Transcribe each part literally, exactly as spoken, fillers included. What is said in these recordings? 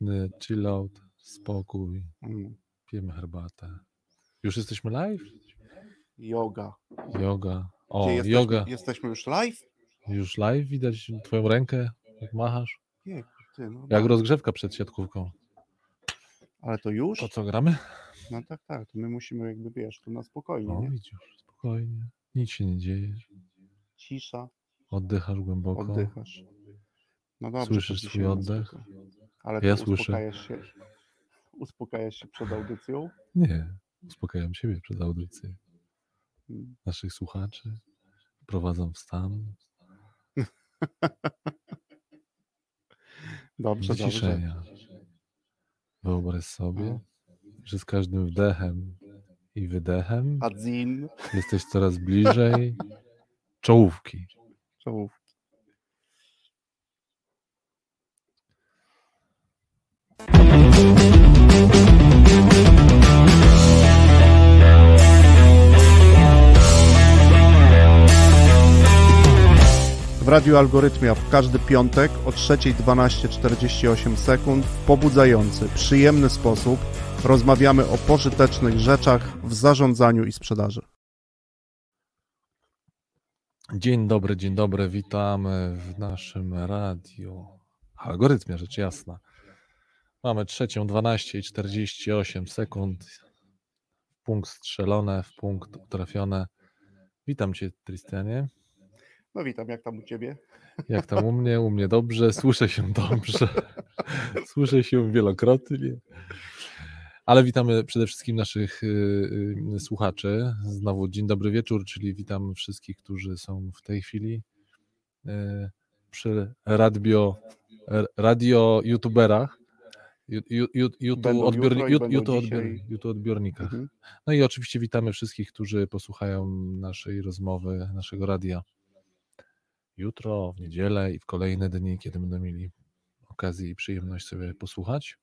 prywatny chill out, spokój, pijemy herbatę. Już jesteśmy live? Yoga. Yoga. O, Gdzie jesteśmy, yoga. Jesteśmy już live? Już live, widać twoją rękę, jak machasz. Nie, ty, no, jak no. Rozgrzewka przed siatkówką. Ale to już? To co, gramy? No tak, tak, to my musimy jakby, wiesz, tu na spokojnie. No nie? Widzisz, spokojnie, nic się nie dzieje. Cisza. Oddychasz głęboko. Oddychasz. No dobrze, słyszysz swój oddech? Ale ja słyszę. Się, uspokajasz się przed audycją? Nie, uspokajam siebie przed audycją. Naszych słuchaczy prowadzą w stan dobrze, zaciszenia. Dobrze. Wyobraź sobie, że z każdym wdechem i wydechem Adzin. Jesteś coraz bliżej czołówki. Czołówki. W Radiu Algorytmia w każdy piątek o trzeciej dwanaście czterdzieści osiem sekund w pobudzający, przyjemny sposób rozmawiamy o pożytecznych rzeczach w zarządzaniu i sprzedaży. Dzień dobry, dzień dobry, witamy w naszym Radiu Algorytmia, rzecz jasna. Mamy trzecią dwanaście i czterdzieści osiem sekund, w punkt strzelone, w punkt trafione. Witam Cię, Trystianie. No witam, jak tam u Ciebie? Jak tam u mnie? U mnie dobrze, słyszę się dobrze, słyszę się wielokrotnie. Ale witamy przede wszystkim naszych yy, yy, słuchaczy. Znowu dzień dobry wieczór, czyli witam wszystkich, którzy są w tej chwili yy, przy radio, radio youtuberach, YouTube odbiornikach. Mhm. No i oczywiście witamy wszystkich, którzy posłuchają naszej rozmowy, naszego radia jutro, w niedzielę i w kolejne dni, kiedy będą mieli okazję i przyjemność sobie posłuchać.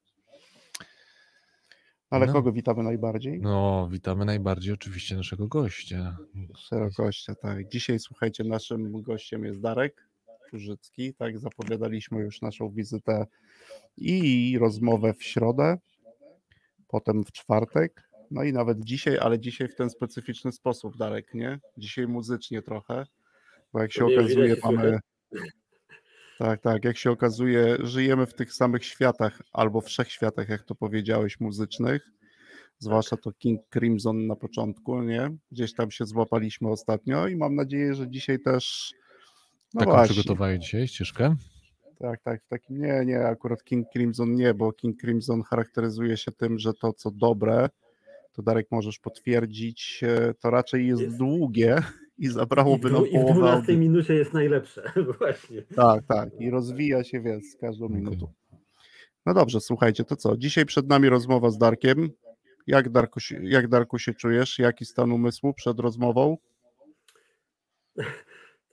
Ale no. Kogo witamy najbardziej? No, witamy najbardziej oczywiście naszego gościa. Szerokościa, tak. Dzisiaj, słuchajcie, naszym gościem jest Darek Którzycki. Tak, zapowiadaliśmy już naszą wizytę i rozmowę w środę, potem w czwartek, no i nawet dzisiaj, ale dzisiaj w ten specyficzny sposób, Darek, nie? Dzisiaj muzycznie trochę, bo jak się to okazuje, się mamy... Tak, tak, jak się okazuje, żyjemy w tych samych światach, albo wszechświatach, jak to powiedziałeś, muzycznych, zwłaszcza to King Crimson na początku, nie? Gdzieś tam się złapaliśmy ostatnio i mam nadzieję, że dzisiaj też... No taką właśnie. Przygotowałeś dzisiaj ścieżkę? Tak, tak, w takim nie, nie, akurat King Crimson nie, bo King Crimson charakteryzuje się tym, że to, co dobre, to Darek możesz potwierdzić, to raczej jest, jest. długie. I zabrałoby nam połowę. I w dwunastej minucie jest najlepsze, właśnie. Tak, tak. I rozwija się, wiesz, z każdą okay. minutą. No dobrze, słuchajcie, to co? Dzisiaj przed nami rozmowa z Darkiem. Jak, Darku, jak Darku się czujesz? Jaki stan umysłu przed rozmową?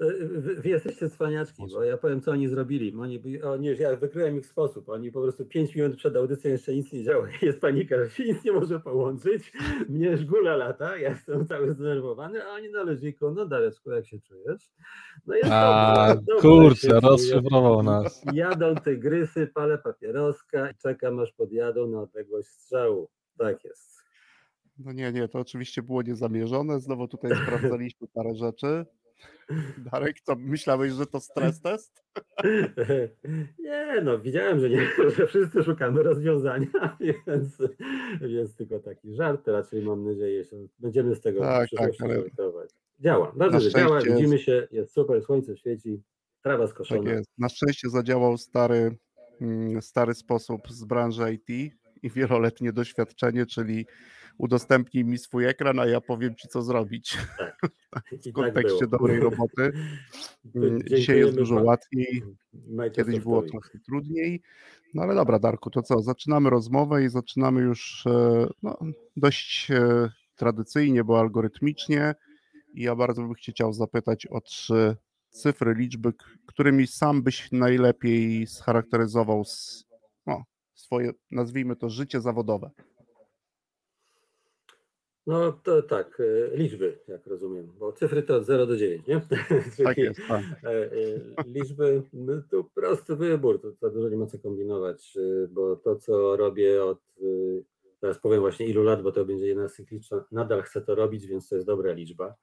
Wy, wy jesteście cwaniaczki, bo ja powiem, co oni zrobili. Oni, oni, ja wykryłem ich sposób. Oni po prostu pięć minut przed audycją jeszcze nic nie działa. Jest panika, że się nic nie może połączyć. Mnie żgula lata, ja jestem cały zdenerwowany, a oni na leżyjku, no Dareczku, jak się czujesz? No jest a, dobrze, kurczę, rozszyfrował nas. Jadą tygrysy, palę papieroska i czekam, aż podjadą na odległość strzału. Tak jest. No nie, nie, to oczywiście było niezamierzone. Znowu tutaj sprawdzaliśmy parę rzeczy. Darek, co myślałeś, że to stres test? Nie, no widziałem, że nie, że wszyscy szukamy rozwiązania, więc, więc tylko taki żart, raczej mam nadzieję, że będziemy z tego tak, przyszłości tak, ale... projektować. Działa, bardzo że działa, widzimy jest... się, jest super, słońce świeci, trawa skoszona. Tak jest. Na szczęście zadziałał stary, stary sposób z branży I T i wieloletnie doświadczenie, czyli udostępnij mi swój ekran, a ja powiem Ci, co zrobić. Tak. W kontekście tak dobrej roboty. Dzisiaj jest dużo łatwiej, kiedyś było trochę trudniej. No ale dobra, Darku, to co? Zaczynamy rozmowę i zaczynamy już no, dość tradycyjnie, bo algorytmicznie. I ja bardzo bym chciał zapytać o trzy cyfry, liczby, którymi sam byś najlepiej scharakteryzował no, swoje, nazwijmy to, życie zawodowe. No to tak, liczby, jak rozumiem, bo cyfry to od zera do dziewięciu, nie? Tak jest, tak. Liczby, no to prosty wybór, to, to dużo nie ma co kombinować, bo to, co robię od, teraz powiem właśnie ilu lat, bo to będzie jedna cykliczna, nadal chcę to robić, więc to jest dobra liczba.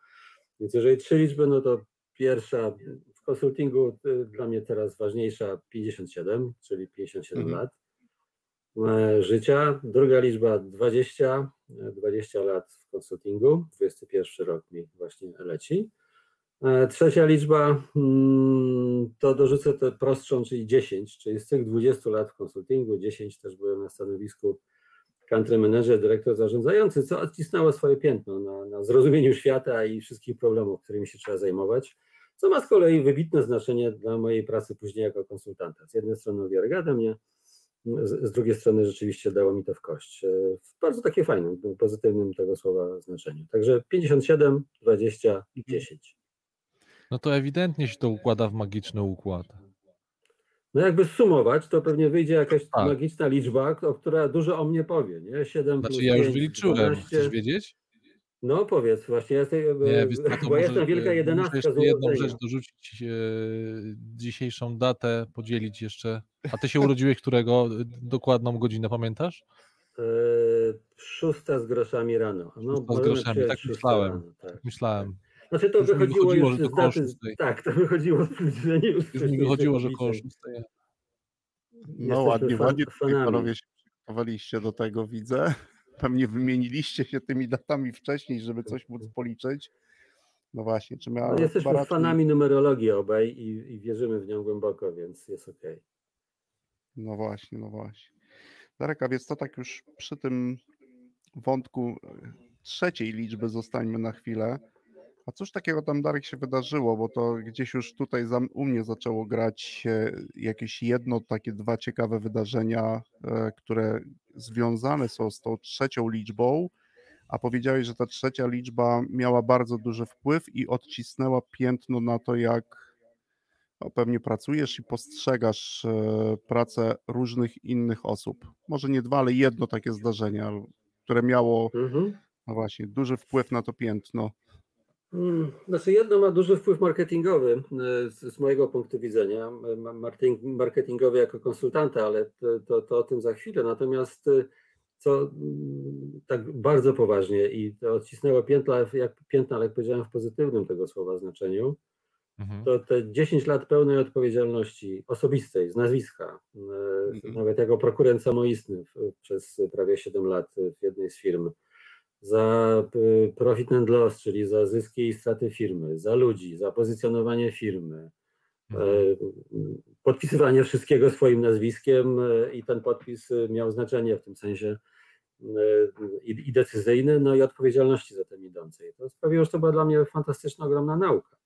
Więc jeżeli trzy liczby, no to pierwsza, w konsultingu dla mnie teraz ważniejsza pięćdziesiąt siedem, czyli pięćdziesiąt siedem mhm. lat życia, druga liczba dwadzieścia, dwadzieścia lat w konsultingu, dwudziesty pierwszy rok mi właśnie leci. Trzecia liczba, to dorzucę tę prostszą, czyli dziesięć, czyli z tych dwudziestu lat w konsultingu, dziesięć też byłem na stanowisku country manager, dyrektor zarządzający, co odcisnęło swoje piętno na, na zrozumieniu świata i wszystkich problemów, którymi się trzeba zajmować, co ma z kolei wybitne znaczenie dla mojej pracy później jako konsultanta. Z jednej strony wiarygodne mnie, z drugiej strony rzeczywiście dało mi to w kość. W bardzo takie fajnym, pozytywnym tego słowa znaczeniu. Także pięćdziesiąt siedem, dwadzieścia, dziesięć. No to ewidentnie się to układa w magiczny układ. No jakby sumować, to pewnie wyjdzie jakaś tak. magiczna liczba, która dużo o mnie powie, nie? siedem znaczy plus ja pięć, już wyliczyłem, dwanaście. Chcesz wiedzieć? No powiedz właśnie, ja jestem, nie, bo może, jestem wielka jedenastka. Muszę jeszcze jedną rzecz dorzucić, e, dzisiejszą datę podzielić jeszcze. A ty się urodziłeś którego? Dokładną godzinę pamiętasz? E, szósta z groszami rano. No, szósta z groszami, tak myślałem. Rano, tak. myślałem. Znaczy to, to wychodziło, wychodziło już że to koło szóstej. Tak, to wychodziło, że nie już mi wychodziło, że koło szóstej. No ładnie, ładnie tutaj panowie się przygotowaliście do tego, widzę. Pewnie wymieniliście się tymi datami wcześniej, żeby coś móc policzyć. No właśnie. Czy miała no jesteśmy baraczki? Fanami numerologii obaj i, i wierzymy w nią głęboko, więc jest okej. Okay. No właśnie, no właśnie. Darek, a więc to tak już przy tym wątku trzeciej liczby zostańmy na chwilę. A cóż takiego tam, Darek, się wydarzyło, bo to gdzieś już tutaj za, u mnie zaczęło grać jakieś jedno, takie dwa ciekawe wydarzenia, które związane są z tą trzecią liczbą, a powiedziałeś, że ta trzecia liczba miała bardzo duży wpływ i odcisnęła piętno na to, jak no, pewnie pracujesz i postrzegasz pracę różnych innych osób. Może nie dwa, ale jedno takie zdarzenie, które miało mhm. no właśnie duży wpływ na to piętno. Znaczy jedno ma duży wpływ marketingowy z, z mojego punktu widzenia, marketingowy jako konsultanta, ale to, to, to o tym za chwilę, natomiast co tak bardzo poważnie i to odcisnęło piętna, jak, piętna, ale jak powiedziałem w pozytywnym tego słowa znaczeniu, mhm. to te dziesięć lat pełnej odpowiedzialności osobistej, z nazwiska, mhm. nawet jako prokurent samoistny przez prawie siedem lat w jednej z firm, za profit and loss, czyli za zyski i straty firmy, za ludzi, za pozycjonowanie firmy, mhm. podpisywanie wszystkiego swoim nazwiskiem i ten podpis miał znaczenie w tym sensie i, i decyzyjny, no i odpowiedzialności za tym idącej. To sprawiło, że to była dla mnie fantastyczna, ogromna nauka.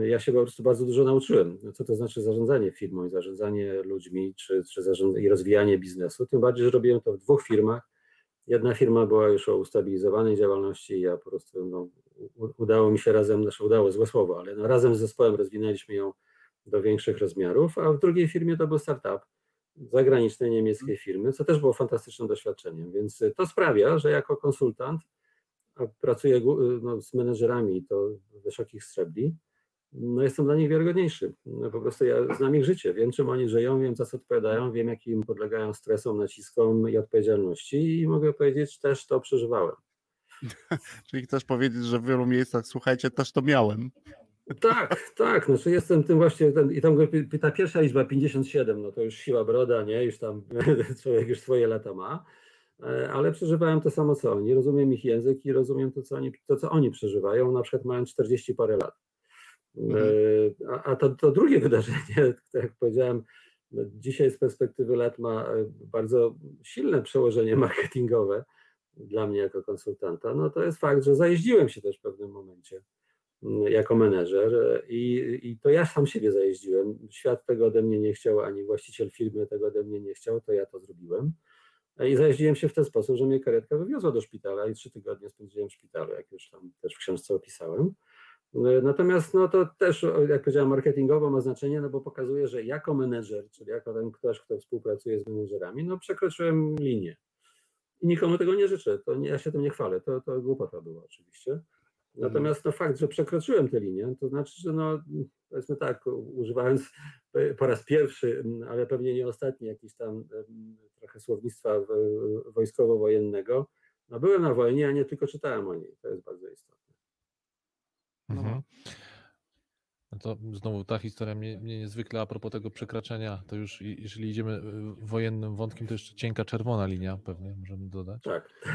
Ja się po prostu bardzo dużo nauczyłem, co to znaczy zarządzanie firmą i zarządzanie ludźmi czy, czy zarząd- i rozwijanie biznesu, tym bardziej, że robiłem to w dwóch firmach. Jedna firma była już o ustabilizowanej działalności i ja po prostu no, udało mi się razem, znaczy udało złe słowo, ale no, razem z zespołem rozwinęliśmy ją do większych rozmiarów, a w drugiej firmie to był startup zagranicznej niemieckiej firmy, co też było fantastycznym doświadczeniem, więc to sprawia, że jako konsultant a pracuję no, z menedżerami to wysokich szczebli, no jestem dla nich wiarygodniejszy, no, po prostu ja znam ich życie, wiem czym oni żyją, wiem za co odpowiadają, wiem jakim podlegają stresom, naciskom i odpowiedzialności i mogę powiedzieć, też to przeżywałem. Czyli chcesz powiedzieć, że w wielu miejscach, słuchajcie, też to miałem. Tak, tak, znaczy jestem tym właśnie, ten, i tam ta pierwsza liczba pięćdziesiąt siedem, no to już siła broda, nie, już tam człowiek już swoje lata ma. Ale przeżywałem to samo co oni, rozumiem ich język i rozumiem to co oni, to, co oni przeżywają, na przykład mają czterdzieści parę lat. Mhm. A, a to, to drugie wydarzenie, tak jak powiedziałem, dzisiaj z perspektywy lat ma bardzo silne przełożenie marketingowe dla mnie jako konsultanta, no to jest fakt, że zajeździłem się też w pewnym momencie jako menedżer i, i to ja sam siebie zajeździłem, świat tego ode mnie nie chciał, ani właściciel firmy tego ode mnie nie chciał, to ja to zrobiłem. I zajeździłem się w ten sposób, że mnie karetka wywiozła do szpitala i trzy tygodnie spędziłem w szpitalu, jak już tam też w książce opisałem. Natomiast no to też, jak powiedziałem, marketingowo ma znaczenie, no bo pokazuje, że jako menedżer, czyli jako ten ktoś, kto współpracuje z menedżerami, no przekroczyłem linię. i nikomu tego nie życzę. To nie, ja się tym nie chwalę, to, to głupota była oczywiście. Natomiast no, fakt, że przekroczyłem tę linię, to znaczy, że no, powiedzmy tak, używając po raz pierwszy, ale pewnie nie ostatni, jakiś tam trochę słownictwa wojskowo-wojennego, no byłem na wojnie, a nie tylko czytałem o niej. To jest bardzo istotne. Mhm. No to znowu ta historia mnie, mnie niezwykle, a propos tego przekraczania, to już jeżeli idziemy wojennym wątkiem, to jeszcze cienka czerwona linia pewnie możemy dodać. Tak.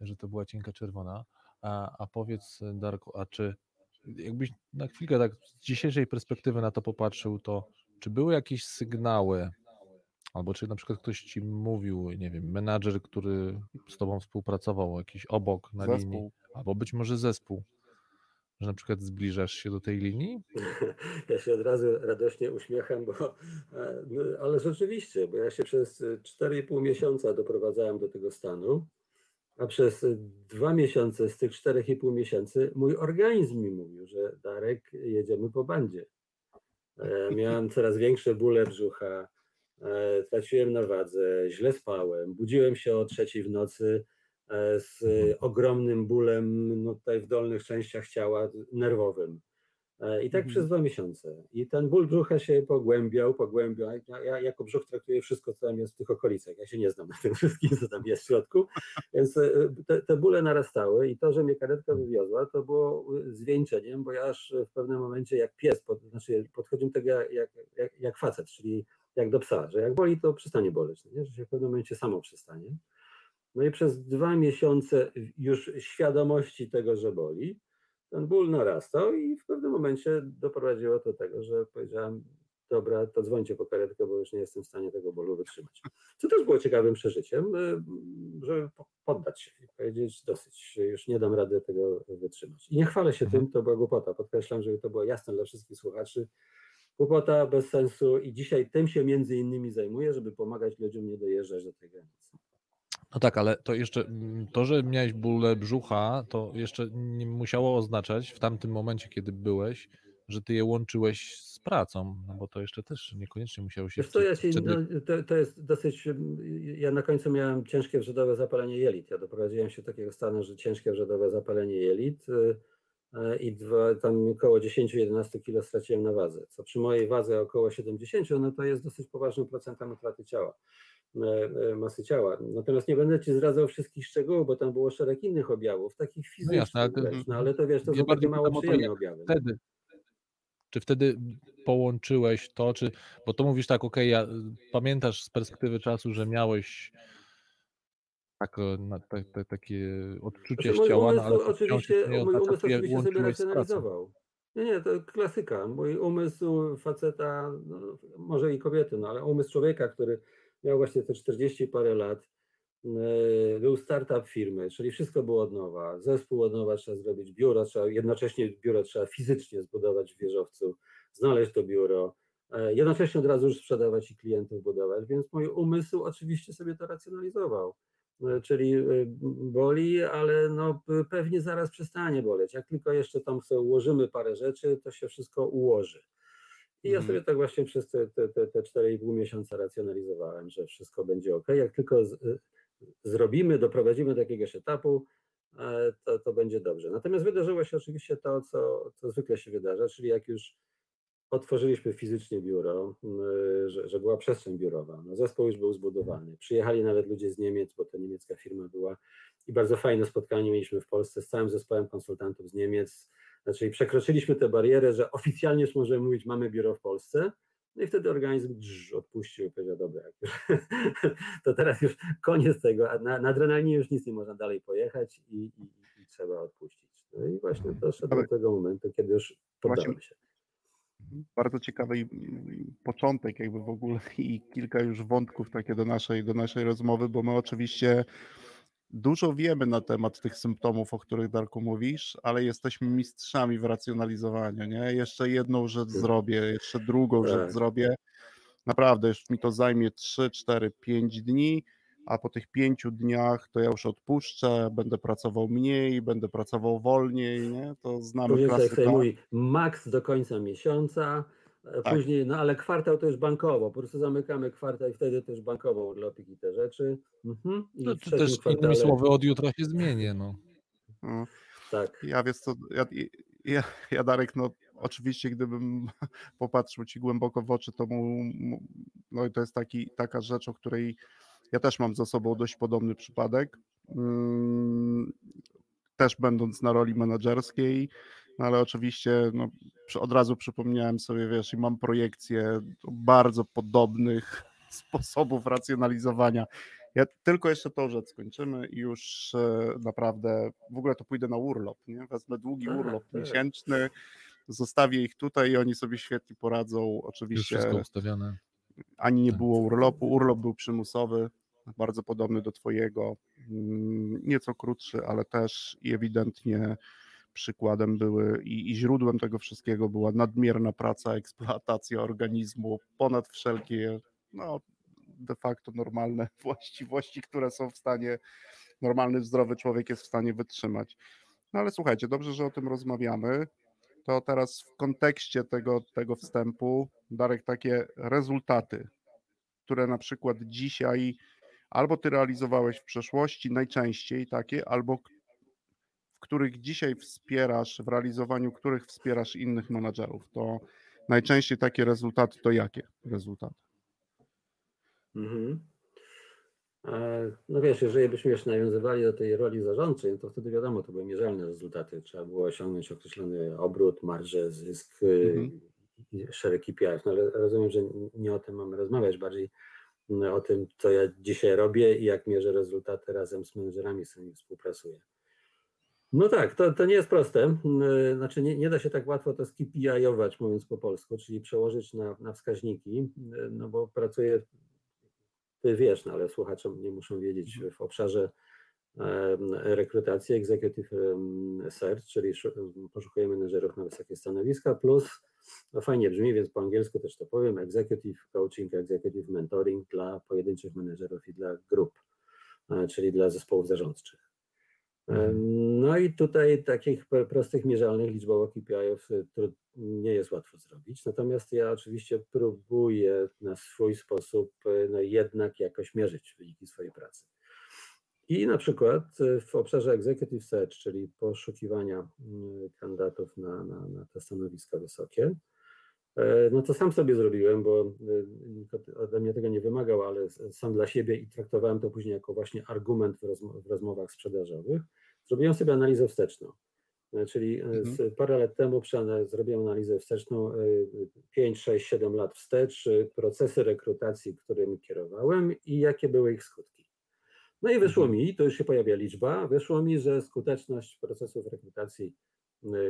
Że to była cienka czerwona. A, a powiedz, Darku, a czy jakbyś na chwilkę tak z dzisiejszej perspektywy na to popatrzył, to czy były jakieś sygnały, albo czy na przykład ktoś ci mówił, nie wiem, menadżer, który z tobą współpracował, jakiś obok na zespół. Linii, albo być może zespół, że na przykład zbliżasz się do tej linii? Ja się od razu radośnie uśmiecham, bo, no, ale rzeczywiście, bo ja się przez cztery i pół miesiąca doprowadzałem do tego stanu, a przez dwa miesiące z tych czterech i pół miesięcy mój organizm mi mówił, że Darek, jedziemy po bandzie. E, miałem coraz większe bóle brzucha, e, traciłem na wadze, źle spałem, budziłem się o trzeciej w nocy e, z ogromnym bólem no, tutaj w dolnych częściach ciała, nerwowym. E, I tak mm. przez dwa miesiące. I ten ból brzucha się pogłębiał, pogłębiał. Ja, ja jako brzuch traktuję wszystko, co tam jest w tych okolicach. Ja się nie znam na tym wszystkim, co tam jest w środku. Więc te, te bóle narastały i to, że mnie karetka wywiozła, to było zwieńczeniem, bo ja aż w pewnym momencie jak pies, pod, znaczy podchodziłem tego jak, jak, jak, jak facet, czyli jak do psa, że jak boli, to przestanie boleć, nie? Że się w pewnym momencie samo przestanie. No i przez dwa miesiące już świadomości tego, że boli, ten ból narastał i w pewnym momencie doprowadziło to do tego, że powiedziałem, dobra, to dzwońcie po karetkę, bo już nie jestem w stanie tego bólu wytrzymać. Co też było ciekawym przeżyciem, żeby poddać się i powiedzieć dosyć, już nie dam rady tego wytrzymać. I nie chwalę się tym, to była głupota. Podkreślam, żeby to było jasne dla wszystkich słuchaczy. Głupota bez sensu i dzisiaj tym się między innymi zajmuję, żeby pomagać ludziom nie dojeżdżać do tej granicy. No tak, ale to jeszcze to, że miałeś bóle brzucha, to jeszcze nie musiało oznaczać w tamtym momencie, kiedy byłeś, że ty je łączyłeś z pracą, no bo to jeszcze też niekoniecznie musiało się... To, ja się wtedy... to, to jest dosyć... Ja na końcu miałem ciężkie wrzodowe zapalenie jelit. Ja doprowadziłem się do takiego stanu, że ciężkie wrzodowe zapalenie jelit i dwa, tam około od dziesięciu do jedenastu kilo straciłem na wadze, co przy mojej wadze około siedemdziesiąt, no to jest dosyć poważnym procentem utraty ciała. masy ciała. Natomiast nie będę ci zdradzał wszystkich szczegółów, bo tam było szereg innych objawów, takich fizycznych, no jasne, wręcz, no, ale to wiesz, to są takie mało przyjemne objawy. Wtedy, czy wtedy połączyłeś to, czy, bo to mówisz tak, okej, okay, ja, pamiętasz z perspektywy czasu, że miałeś tak, na, tak, tak, takie odczucie z ciała, umysł, ale oczywiście, nie mój umysł oczywiście sobie racjonalizował. Nie, nie, to klasyka. Mój umysł faceta, no, może i kobiety, no ale umysł człowieka, który miał właśnie te czterdzieści parę lat, był startup firmy, czyli wszystko było od nowa, zespół od nowa trzeba zrobić, biuro trzeba, jednocześnie biuro trzeba fizycznie zbudować w wieżowcu, znaleźć to biuro, jednocześnie od razu już sprzedawać i klientów budować, więc mój umysł oczywiście sobie to racjonalizował, czyli boli, ale no pewnie zaraz przestanie boleć, jak tylko jeszcze tam sobie ułożymy parę rzeczy, to się wszystko ułoży. I ja sobie tak właśnie przez te, te, te, te cztery i pół miesiąca racjonalizowałem, że wszystko będzie ok. Jak tylko z, zrobimy, doprowadzimy do jakiegoś etapu, to, to będzie dobrze. Natomiast wydarzyło się oczywiście to, co, co zwykle się wydarza, czyli jak już otworzyliśmy fizycznie biuro, że, że była przestrzeń biurowa, no zespół już był zbudowany. Przyjechali nawet ludzie z Niemiec, bo to niemiecka firma była i bardzo fajne spotkanie mieliśmy w Polsce z całym zespołem konsultantów z Niemiec. Znaczy przekroczyliśmy tę barierę, że oficjalnie już możemy mówić, mamy biuro w Polsce. No i wtedy organizm drz, odpuścił i powiedział, dobra, to teraz już koniec tego, a na, na adrenalinie już nic nie można dalej pojechać i, i, i trzeba odpuścić. No i właśnie doszedł do tego momentu, kiedy już poddałem się. Bardzo ciekawy początek jakby w ogóle i kilka już wątków takie do naszej, do naszej rozmowy, bo my oczywiście dużo wiemy na temat tych symptomów, o których, Darku, mówisz, ale jesteśmy mistrzami w racjonalizowaniu, nie? Jeszcze jedną rzecz zrobię, jeszcze drugą tak. rzecz zrobię. Naprawdę, już mi to zajmie trzy, cztery, pięć dni, a po tych pięciu dniach to ja już odpuszczę, będę pracował mniej, będę pracował wolniej, nie? To znamy klasykę. Mój maks do końca miesiąca, Później, no ale kwartał to już bankowo, po prostu zamykamy kwartał i wtedy też bankowo urlopiki te rzeczy. Mhm. I no, czy też kwartale... innymi słowy od jutra się zmienię. No. No. Tak. Ja wiesz co, ja, ja, ja Darek, no oczywiście gdybym popatrzył ci głęboko w oczy, to mu, mu, no i to jest taki, taka rzecz, o której ja też mam za sobą dość podobny przypadek. Hmm, też będąc na roli menedżerskiej, no ale oczywiście no, od razu przypomniałem sobie, wiesz, i mam projekcje bardzo podobnych sposobów racjonalizowania. Ja tylko jeszcze tą rzecz skończymy i już e, naprawdę w ogóle to pójdę na urlop, nie? Wezmę długi urlop tak, miesięczny, tak. Zostawię ich tutaj i oni sobie świetnie poradzą. Oczywiście już wszystko ustawione. Ani nie tak. Było urlopu, urlop był przymusowy, bardzo podobny do twojego, nieco krótszy, ale też i ewidentnie przykładem były i, i źródłem tego wszystkiego była nadmierna praca, eksploatacja organizmu ponad wszelkie no, de facto normalne właściwości, które są w stanie, normalny, zdrowy człowiek jest w stanie wytrzymać. No ale słuchajcie, dobrze, że o tym rozmawiamy. To teraz w kontekście tego, tego wstępu, Darek, takie rezultaty, które na przykład dzisiaj albo ty realizowałeś w przeszłości, najczęściej takie, albo w których dzisiaj wspierasz, w realizowaniu których wspierasz innych menadżerów, to najczęściej takie rezultaty to jakie rezultaty? Mhm. No wiesz, jeżeli byśmy jeszcze nawiązywali do tej roli zarządczej, to wtedy wiadomo, to były mierzalne rezultaty, trzeba było osiągnąć określony obrót, marżę, zysk, mhm. szereg K P I, no ale rozumiem, że nie o tym mamy rozmawiać, bardziej o tym, co ja dzisiaj robię i jak mierzę rezultaty razem z menedżerami, z którymi współpracuję. No tak, to, to nie jest proste, znaczy nie, nie da się tak łatwo to K P I-ować, mówiąc po polsku, czyli przełożyć na, na wskaźniki, no bo pracuję, ty wiesz, no ale słuchacze nie muszą wiedzieć, w obszarze rekrutacji executive search, czyli poszukujemy menedżerów na wysokie stanowiska, plus, no fajnie brzmi, więc po angielsku też to powiem, executive coaching, executive mentoring dla pojedynczych menedżerów i dla grup, czyli dla zespołów zarządczych. No i tutaj takich prostych, mierzalnych liczbowo K P I-ów nie jest łatwo zrobić, natomiast ja oczywiście próbuję na swój sposób no jednak jakoś mierzyć wyniki swojej pracy. I na przykład w obszarze executive search, czyli poszukiwania kandydatów na, na, na te stanowiska wysokie, no to sam sobie zrobiłem, bo ode mnie tego nie wymagał, ale sam dla siebie i traktowałem to później jako właśnie argument w, rozm- w rozmowach sprzedażowych. Zrobiłem sobie analizę wsteczną, czyli mhm. parę lat temu zrobiłem analizę wsteczną pięć, sześć, siedem lat wstecz, procesy rekrutacji, którymi kierowałem i jakie były ich skutki. No i wyszło mhm. mi, to już się pojawia liczba, wyszło mi, że skuteczność procesów rekrutacji,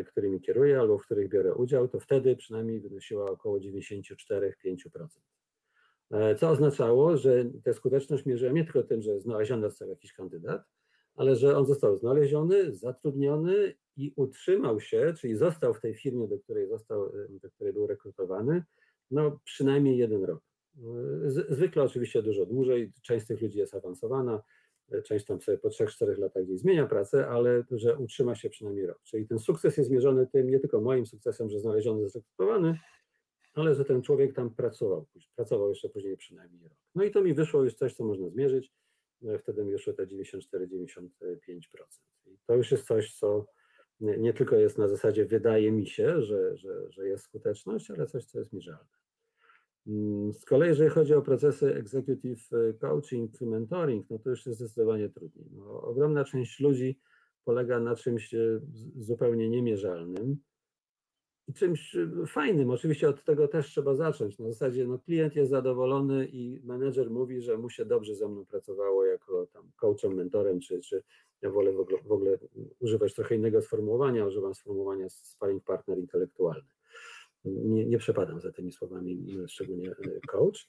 którymi kieruję albo w których biorę udział, to wtedy przynajmniej wynosiła około dziewięćdziesiąt cztery przecinek pięć procent. Co oznaczało, że tę skuteczność mierzyłem nie tylko tym, że znaleziony został jakiś kandydat, ale że on został znaleziony, zatrudniony i utrzymał się, czyli został w tej firmie, do której został, do której był rekrutowany, no przynajmniej jeden rok. Zwykle oczywiście dużo dłużej, część z tych ludzi jest awansowana, część tam sobie po trzech, czterech latach gdzieś zmienia pracę, ale że utrzyma się przynajmniej rok. Czyli ten sukces jest mierzony tym, nie tylko moim sukcesem, że znaleziony, zrekrutowany, ale że ten człowiek tam pracował, pracował jeszcze później przynajmniej rok. No i to mi wyszło już coś, co można zmierzyć, wtedy mi wyszło te dziewięćdziesiąt cztery do dziewięćdziesięciu pięciu procent. I to już jest coś, co nie tylko jest na zasadzie wydaje mi się, że, że, że jest skuteczność, ale coś, co jest mierzalne. Z kolei, jeżeli chodzi o procesy executive coaching, mentoring, no to już jest zdecydowanie trudniej. No, ogromna część ludzi polega na czymś zupełnie niemierzalnym i czymś fajnym. Oczywiście od tego też trzeba zacząć. Na zasadzie no, klient jest zadowolony i menedżer mówi, że mu się dobrze ze mną pracowało jako tam coachem, mentorem, czy, czy ja wolę w ogóle, w ogóle używać trochę innego sformułowania, używam sformułowania sparring partner intelektualny. Nie, nie przepadam za tymi słowami, szczególnie coach,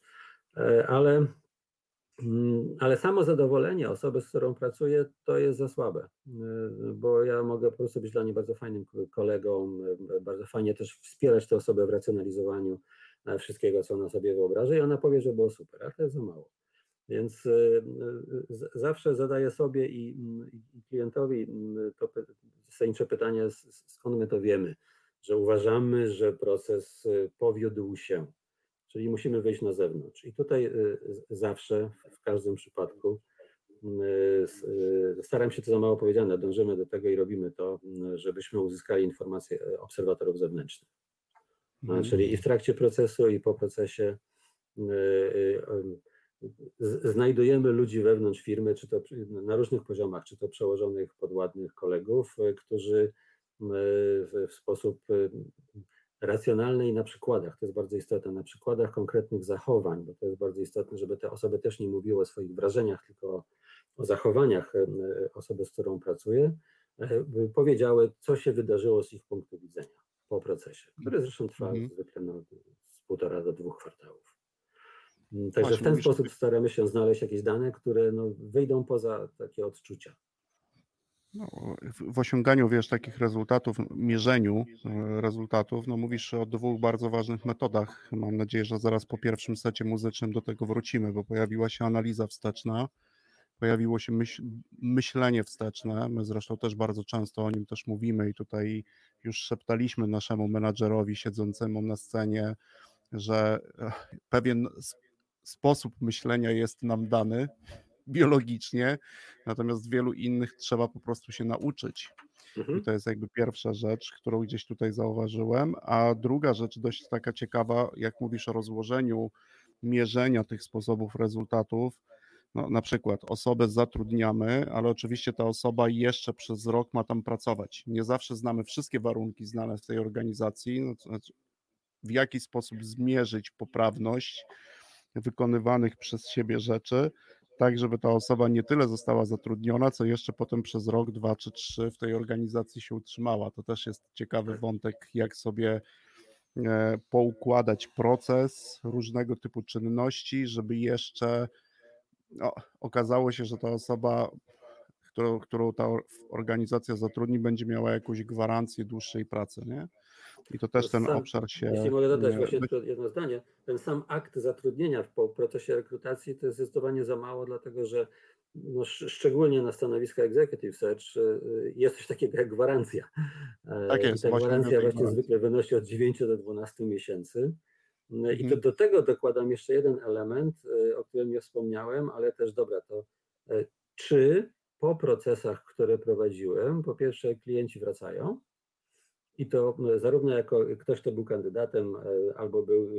ale, ale samo zadowolenie osoby, z którą pracuję, to jest za słabe, bo ja mogę po prostu być dla niej bardzo fajnym kolegą, bardzo fajnie też wspierać tę osobę w racjonalizowaniu wszystkiego, co ona sobie wyobraża i ona powie, że było super, a to jest za mało. Więc z, zawsze zadaję sobie i, i klientowi to zasadnicze pytanie, skąd my to wiemy, że uważamy, że proces powiódł się, czyli musimy wyjść na zewnątrz. I tutaj zawsze, w każdym przypadku, staram się, to za mało powiedziane, dążymy do tego i robimy to, żebyśmy uzyskali informacje obserwatorów zewnętrznych. Mm. Czyli i w trakcie procesu, i po procesie znajdujemy ludzi wewnątrz firmy, czy to na różnych poziomach, czy to przełożonych, podładnych, kolegów, którzy w sposób racjonalny i na przykładach, to jest bardzo istotne, na przykładach konkretnych zachowań, bo to jest bardzo istotne, żeby te osoby też nie mówiły o swoich wrażeniach, tylko o zachowaniach osoby, z którą pracuję, powiedziały, co się wydarzyło z ich punktu widzenia po procesie, który zresztą trwa mhm. zwykle no, z półtora do dwóch kwartałów. Także Właśnie, w ten sposób ty... staramy się znaleźć jakieś dane, które no, wyjdą poza takie odczucia. No, w osiąganiu, wiesz, takich rezultatów, mierzeniu rezultatów, no mówisz o dwóch bardzo ważnych metodach. Mam nadzieję, że zaraz po pierwszym secie muzycznym do tego wrócimy, bo pojawiła się analiza wsteczna, pojawiło się myśl, myślenie wsteczne. My zresztą też bardzo często o nim też mówimy i tutaj już szeptaliśmy naszemu menadżerowi siedzącemu na scenie, że pewien sposób myślenia jest nam dany biologicznie, natomiast wielu innych trzeba po prostu się nauczyć. Mhm. I to jest jakby pierwsza rzecz, którą gdzieś tutaj zauważyłem, a druga rzecz dość taka ciekawa, jak mówisz o rozłożeniu mierzenia tych sposobów rezultatów, no, na przykład osobę zatrudniamy, ale oczywiście ta osoba jeszcze przez rok ma tam pracować. Nie zawsze znamy wszystkie warunki znane w tej organizacji, no, to znaczy w jaki sposób zmierzyć poprawność wykonywanych przez siebie rzeczy, tak żeby ta osoba nie tyle została zatrudniona, co jeszcze potem przez rok, dwa czy trzy w tej organizacji się utrzymała. To też jest ciekawy wątek, jak sobie poukładać proces różnego typu czynności, żeby jeszcze no, okazało się, że ta osoba, którą, którą ta organizacja zatrudni, będzie miała jakąś gwarancję dłuższej pracy, nie? I to też to ten sam, obszar się... Jeśli mogę dodać właśnie jedno zdanie, ten sam akt zatrudnienia w procesie rekrutacji to jest zdecydowanie za mało, dlatego że no, szczególnie na stanowiska executive search jest coś takiego jak gwarancja. Tak jest, I ta właśnie gwarancja właśnie gwarancji. zwykle wynosi od dziewięciu do dwunastu miesięcy. Mhm. I to, do tego dokładam jeszcze jeden element, o którym nie wspomniałem, ale też dobra, to czy po procesach, które prowadziłem, po pierwsze klienci wracają, i to zarówno jako ktoś, kto był kandydatem albo był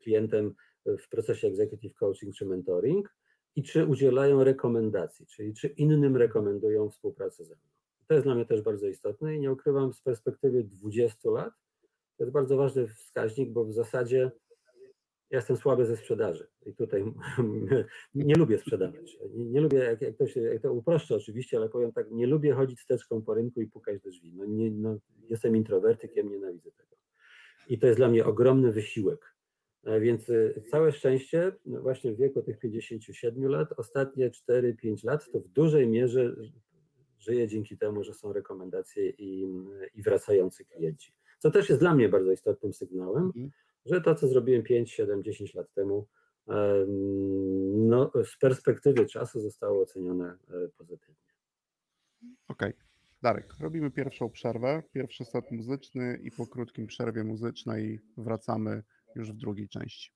klientem w procesie executive coaching czy mentoring, i czy udzielają rekomendacji, czyli czy innym rekomendują współpracę ze mną. To jest dla mnie też bardzo istotne i nie ukrywam, z perspektywy dwudziestu lat to jest bardzo ważny wskaźnik, bo w zasadzie ja jestem słaby ze sprzedaży i tutaj nie lubię sprzedawać. Nie, nie lubię, jak, jak, to się, jak to uproszczę oczywiście, ale powiem tak, nie lubię chodzić steczką po rynku i pukać do drzwi. No nie, no, jestem introwertykiem, nienawidzę tego. I to jest dla mnie ogromny wysiłek. Więc całe szczęście no właśnie w wieku tych pięćdziesięciu siedmiu lat, ostatnie cztery pięć lat to w dużej mierze żyję dzięki temu, że są rekomendacje i, i wracający klienci. Co też jest dla mnie bardzo istotnym sygnałem, że to, co zrobiłem pięć, siedem, dziesięć lat temu, no, z perspektywy czasu zostało ocenione pozytywnie. Okej. Okay. Darek, robimy pierwszą przerwę, pierwszy set muzyczny i po krótkim przerwie muzycznej wracamy już w drugiej części.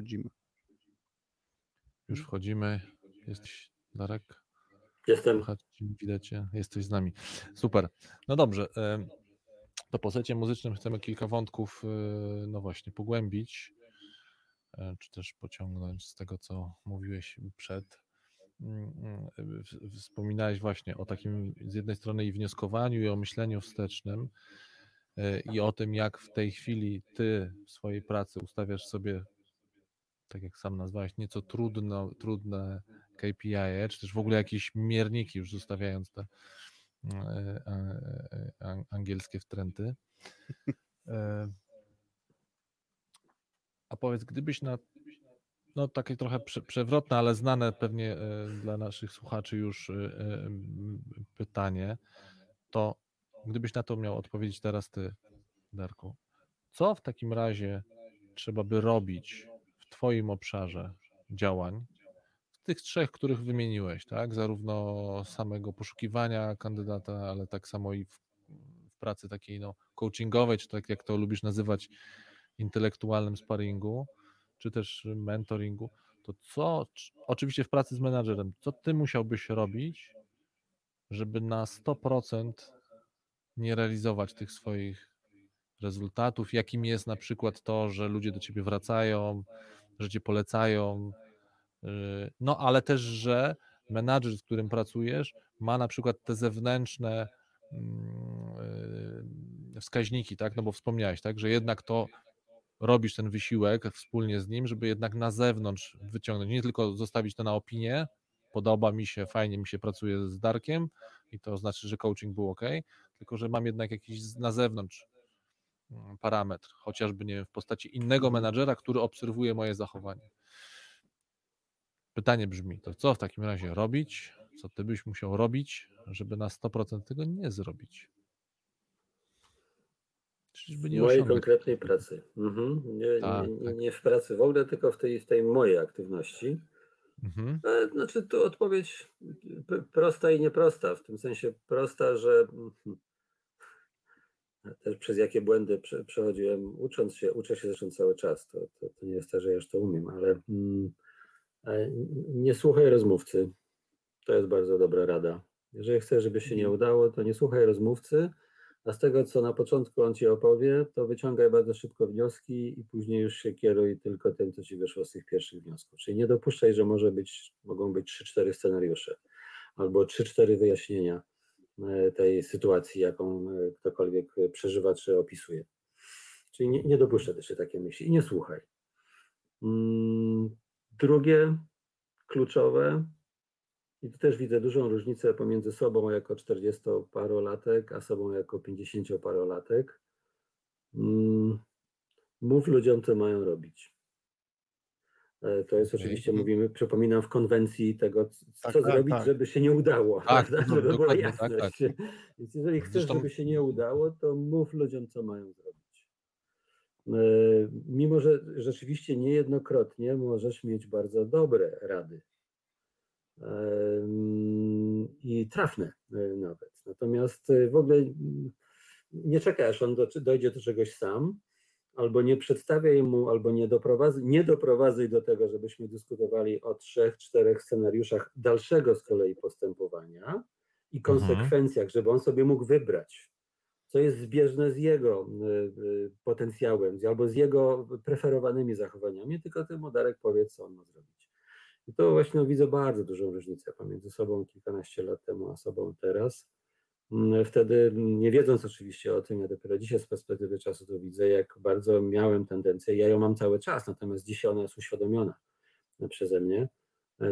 wchodzimy. Już wchodzimy. Jesteś, Darek? Jestem. Widać, jesteś z nami. Super. No dobrze. To po secie muzycznym chcemy kilka wątków, no właśnie, pogłębić, czy też pociągnąć z tego, co mówiłeś przed. Wspominałeś właśnie o takim z jednej strony i wnioskowaniu, i o myśleniu wstecznym, i o tym, jak w tej chwili ty w swojej pracy ustawiasz sobie, tak jak sam nazwałeś, nieco trudno, trudne K P I, czy też w ogóle jakieś mierniki, już zostawiając te angielskie wtręty. A powiedz, gdybyś na, no takie trochę przewrotne, ale znane pewnie dla naszych słuchaczy już pytanie, to gdybyś na to miał odpowiedzieć teraz ty, Darku, co w takim razie trzeba by robić w twoim obszarze działań, tych trzech, których wymieniłeś, tak? Zarówno samego poszukiwania kandydata, ale tak samo i w, w pracy takiej no, coachingowej, czy tak jak to lubisz nazywać, intelektualnym sparingu, czy też mentoringu, to co, oczywiście w pracy z menadżerem, co ty musiałbyś robić, żeby na sto procent nie realizować tych swoich rezultatów, jakim jest na przykład to, że ludzie do ciebie wracają, że cię polecają, no ale też, że menadżer, z którym pracujesz, ma na przykład te zewnętrzne wskaźniki, tak, no bo wspomniałeś, tak, że jednak to robisz ten wysiłek wspólnie z nim, żeby jednak na zewnątrz wyciągnąć, nie tylko zostawić to na opinię, podoba mi się, fajnie mi się pracuje z Darkiem i to znaczy, że coaching był ok, tylko że mam jednak jakiś na zewnątrz parametr, chociażby nie wiem, w postaci innego menadżera, który obserwuje moje zachowanie. Pytanie brzmi, to co w takim razie robić, co ty byś musiał robić, żeby na sto procent tego nie zrobić? Czyżby nie w mojej konkretnej pracy. Mhm. Nie, tak, nie, tak. nie w pracy w ogóle, tylko w tej, w tej mojej aktywności. Mhm. Znaczy tu odpowiedź prosta i nieprosta, w tym sensie prosta, że też przez jakie błędy przechodziłem ucząc się, uczę się zresztą cały czas, to, to, to nie jest to, że ja już to umiem, ale... Nie słuchaj rozmówcy. To jest bardzo dobra rada. Jeżeli chcesz, żeby się nie udało, to nie słuchaj rozmówcy, a z tego, co na początku on ci opowie, to wyciągaj bardzo szybko wnioski i później już się kieruj tylko tym, co ci wyszło z tych pierwszych wniosków. Czyli nie dopuszczaj, że może być, mogą być trzy cztery scenariusze albo trzy cztery wyjaśnienia tej sytuacji, jaką ktokolwiek przeżywa czy opisuje. Czyli nie, nie dopuszczaj też się takie myśli i nie słuchaj. Hmm. Drugie, kluczowe, i tu też widzę dużą różnicę pomiędzy sobą jako czterdziestoparolatek, a sobą jako pięćdziesięcioparolatek. Mów ludziom, co mają robić. To jest oczywiście, mówimy, przypominam, w konwencji tego, co tak, zrobić, tak, żeby się nie udało. Tak, tak, żeby była jasność. Tak, tak. Więc jeżeli chcesz, Zresztą... żeby się nie udało, to mów ludziom, co mają zrobić. Mimo, że rzeczywiście niejednokrotnie możesz mieć bardzo dobre rady i trafne nawet. Natomiast w ogóle nie czekasz, on dojdzie do czegoś sam, albo nie przedstawiaj mu, albo nie doprowadzaj, nie doprowadzaj do tego, żebyśmy dyskutowali o trzech, czterech scenariuszach dalszego z kolei postępowania i konsekwencjach, mhm. żeby on sobie mógł wybrać, co jest zbieżne z jego potencjałem albo z jego preferowanymi zachowaniami, tylko temu Darek powie, co on ma zrobić. I to właśnie widzę bardzo dużą różnicę pomiędzy sobą kilkanaście lat temu, a sobą teraz. Wtedy, nie wiedząc oczywiście o tym, ja dopiero dzisiaj z perspektywy czasu to widzę, jak bardzo miałem tendencję, ja ją mam cały czas, natomiast dzisiaj ona jest uświadomiona przeze mnie,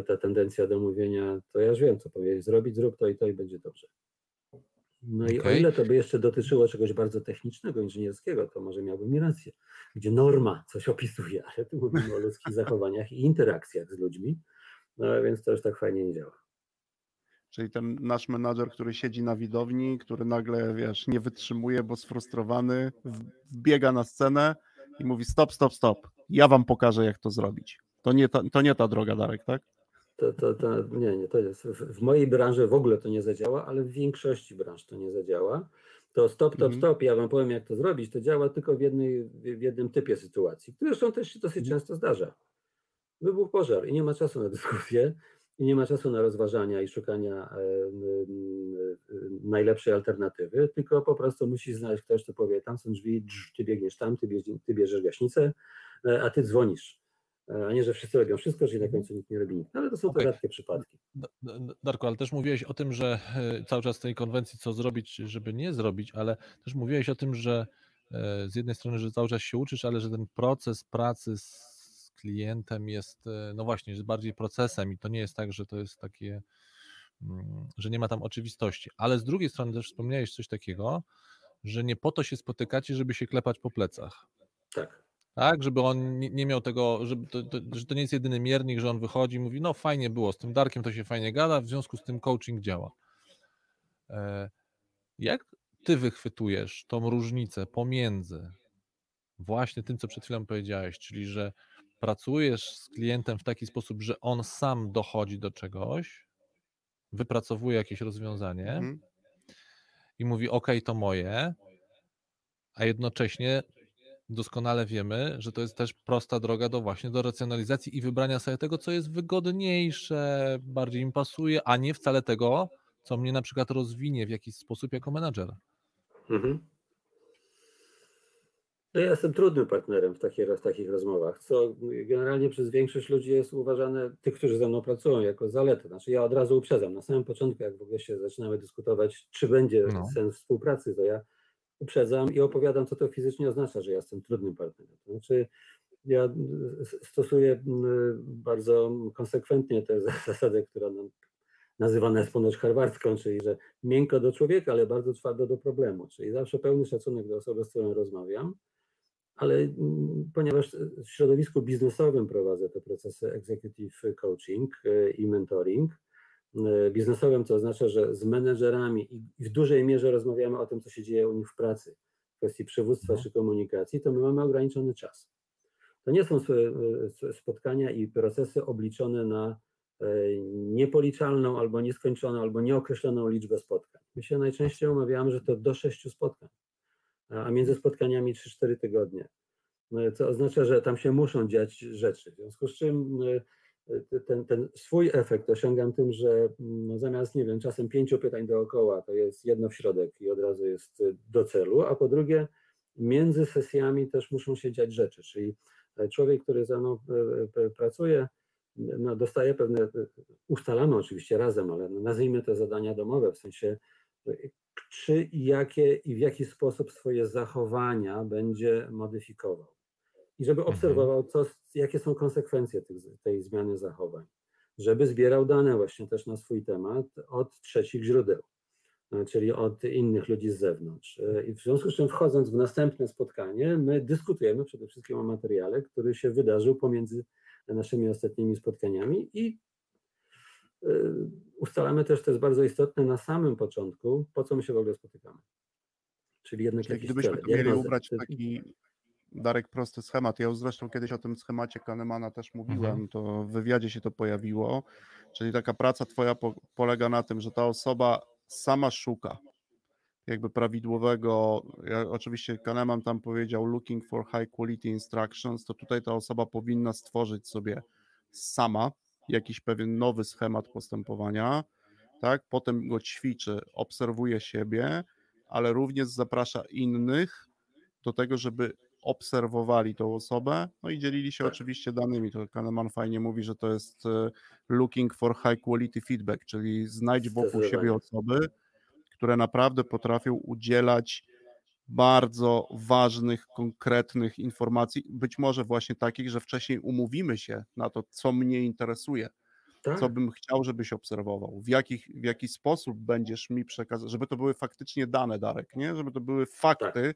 ta tendencja do mówienia, to ja już wiem, co powinieneś zrobić, zrób to i to i będzie dobrze. No i okay. O ile to by jeszcze dotyczyło czegoś bardzo technicznego, inżynierskiego, to może miałbym i rację, gdzie norma coś opisuje, ale tu mówimy o ludzkich zachowaniach i interakcjach z ludźmi, no więc to już tak fajnie nie działa. Czyli ten nasz menadżer, który siedzi na widowni, który nagle, wiesz, nie wytrzymuje, bo sfrustrowany, wbiega na scenę i mówi stop, stop, stop, ja wam pokażę, jak to zrobić. To nie ta, to nie ta droga, Darek, tak? To, to, to, nie, nie, to jest, w, w mojej branży w ogóle to nie zadziała, ale w większości branż to nie zadziała. To stop, stop, stop, ja wam powiem, jak to zrobić, to działa tylko w, jednej, w jednym typie sytuacji. Zresztą też się dosyć często zdarza. wybuchł pożar i nie ma czasu na dyskusję, i nie ma czasu na rozważania i szukania najlepszej alternatywy, tylko po prostu musi znaleźć ktoś, kto powie, tam są drzwi, ty biegniesz tam, ty, bierz, ty bierzesz gaśnicę, a ty dzwonisz. A nie, że wszyscy robią wszystko, czyli na końcu nikt nie robi nic. Ale to są okay. to rzadkie przypadki. Darku, ale też mówiłeś o tym, że cały czas w tej konwencji co zrobić, żeby nie zrobić, ale też mówiłeś o tym, że z jednej strony, że cały czas się uczysz, ale że ten proces pracy z klientem jest, no właśnie, jest bardziej procesem i to nie jest tak, że to jest takie, że nie ma tam oczywistości. Ale z drugiej strony też wspomniałeś coś takiego, że nie po to się spotykacie, żeby się klepać po plecach. Tak. Tak, żeby on nie miał tego, żeby to, to, że to nie jest jedyny miernik, że on wychodzi i mówi, no fajnie było, z tym Darkiem to się fajnie gada, w związku z tym coaching działa. Jak ty wychwytujesz tą różnicę pomiędzy właśnie tym, co przed chwilą powiedziałeś, czyli że pracujesz z klientem w taki sposób, że on sam dochodzi do czegoś, wypracowuje jakieś rozwiązanie mhm. i mówi, ok, to moje, a jednocześnie doskonale wiemy, że to jest też prosta droga do właśnie do racjonalizacji i wybrania sobie tego, co jest wygodniejsze, bardziej im pasuje, a nie wcale tego, co mnie na przykład rozwinie w jakiś sposób jako menadżera. Mhm. No ja jestem trudnym partnerem w takich, w takich rozmowach, co generalnie przez większość ludzi jest uważane, tych, którzy ze mną pracują, jako zaletę. Znaczy ja od razu uprzedzam, na samym początku, jak w ogóle się zaczynamy dyskutować, czy będzie no. sens współpracy, to ja uprzedzam i opowiadam, co to fizycznie oznacza, że ja jestem trudnym partnerem. To znaczy ja stosuję bardzo konsekwentnie tę zasadę, która nam nazywana jest ponoć harwardzką, czyli że miękko do człowieka, ale bardzo twardo do problemu, czyli zawsze pełny szacunek do osoby, z którą rozmawiam, ale ponieważ w środowisku biznesowym prowadzę te procesy executive coaching i mentoring, biznesowym, co oznacza, że z menedżerami i w dużej mierze rozmawiamy o tym, co się dzieje u nich w pracy, w kwestii przywództwa czy komunikacji, to my mamy ograniczony czas. To nie są spotkania i procesy obliczone na niepoliczalną albo nieskończoną, albo nieokreśloną liczbę spotkań. My się najczęściej umawiamy, że to do sześciu spotkań, a między spotkaniami trzy cztery tygodnie, co oznacza, że tam się muszą dziać rzeczy, w związku z czym Ten, ten swój efekt osiągam tym, że no zamiast, nie wiem, czasem pięciu pytań dookoła, to jest jedno w środek i od razu jest do celu, a po drugie między sesjami też muszą się dziać rzeczy, czyli człowiek, który ze mną pracuje, no dostaje pewne, ustalamy oczywiście razem, ale nazwijmy te zadania domowe, w sensie czy i jakie i w jaki sposób swoje zachowania będzie modyfikował. I żeby obserwował, co, jakie są konsekwencje tych, tej zmiany zachowań. Żeby zbierał dane właśnie też na swój temat od trzecich źródeł, czyli od innych ludzi z zewnątrz. I w związku z czym, wchodząc w następne spotkanie, my dyskutujemy przede wszystkim o materiale, który się wydarzył pomiędzy naszymi ostatnimi spotkaniami i ustalamy też, to jest bardzo istotne, na samym początku, po co my się w ogóle spotykamy. Czyli jednak czyli jakiś gdybyśmy cel, mieli ubrać taki... Darek, prosty schemat. Ja już zresztą kiedyś o tym schemacie Kahnemana też mówiłem, mhm. to w wywiadzie się to pojawiło, czyli taka praca twoja po, polega na tym, że ta osoba sama szuka jakby prawidłowego, ja, oczywiście Kahneman tam powiedział looking for high quality instructions, to tutaj ta osoba powinna stworzyć sobie sama jakiś pewien nowy schemat postępowania, tak? Potem go ćwiczy, obserwuje siebie, ale również zaprasza innych do tego, żeby obserwowali tą osobę, no i dzielili się oczywiście danymi. To Kahneman fajnie mówi, że to jest looking for high quality feedback, czyli znajdź wokół siebie osoby, które naprawdę potrafią udzielać bardzo ważnych, konkretnych informacji, być może właśnie takich, że wcześniej umówimy się na to, co mnie interesuje, tak? Co bym chciał, żebyś obserwował, w, jakich, w jaki sposób będziesz mi przekazał, żeby to były faktycznie dane, Darek, nie? Żeby to były fakty, tak.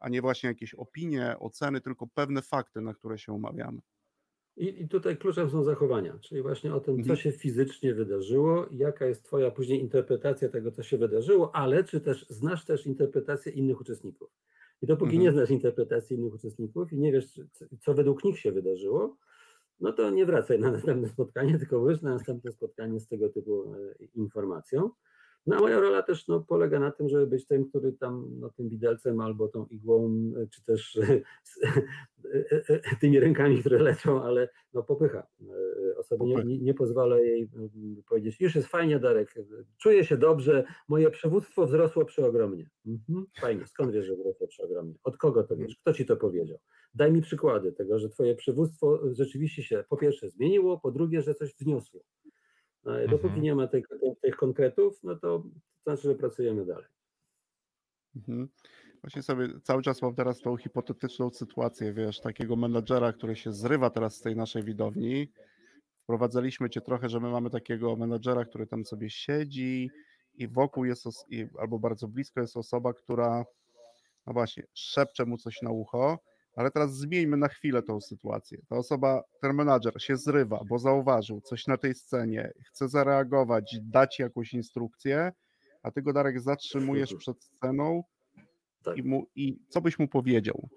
A nie właśnie jakieś opinie, oceny, tylko pewne fakty, na które się umawiamy. I, i tutaj kluczem są zachowania, czyli właśnie o tym, mhm. co się fizycznie wydarzyło, jaka jest twoja później interpretacja tego, co się wydarzyło, ale czy też znasz też interpretację innych uczestników. I dopóki mhm. nie znasz interpretacji innych uczestników i nie wiesz, co według nich się wydarzyło, no to nie wracaj na następne spotkanie, tylko wyjdź na następne spotkanie z tego typu informacją. No a moja rola też no, polega na tym, żeby być tym, który tam no, tym widelcem albo tą igłą, czy też tymi rękami, które lecą, ale no, popycha osobie, nie, nie pozwala jej powiedzieć, już jest fajnie, Darek, czuję się dobrze, moje przywództwo wzrosło przeogromnie. Mhm, fajnie, skąd wiesz, że wzrosło przeogromnie? Od kogo to wiesz? Kto ci to powiedział? Daj mi przykłady tego, że twoje przywództwo rzeczywiście się po pierwsze zmieniło, po drugie, że coś wniosło. Dopóki mhm. nie ma tych, tych konkretów, no to, to znaczy, że pracujemy dalej. Mhm. Właśnie sobie cały czas mam teraz tą hipotetyczną sytuację, wiesz, takiego menadżera, który się zrywa teraz z tej naszej widowni. Wprowadzaliśmy cię trochę, że my mamy takiego menadżera, który tam sobie siedzi i wokół jest, os- i, albo bardzo blisko jest osoba, która, no właśnie, szepcze mu coś na ucho, ale teraz zmieńmy na chwilę tą sytuację. Ta osoba, ten menadżer się zrywa, bo zauważył coś na tej scenie, chce zareagować, dać jakąś instrukcję, a ty go, Darek, zatrzymujesz przed sceną tak. i, mu, i co byś mu powiedział?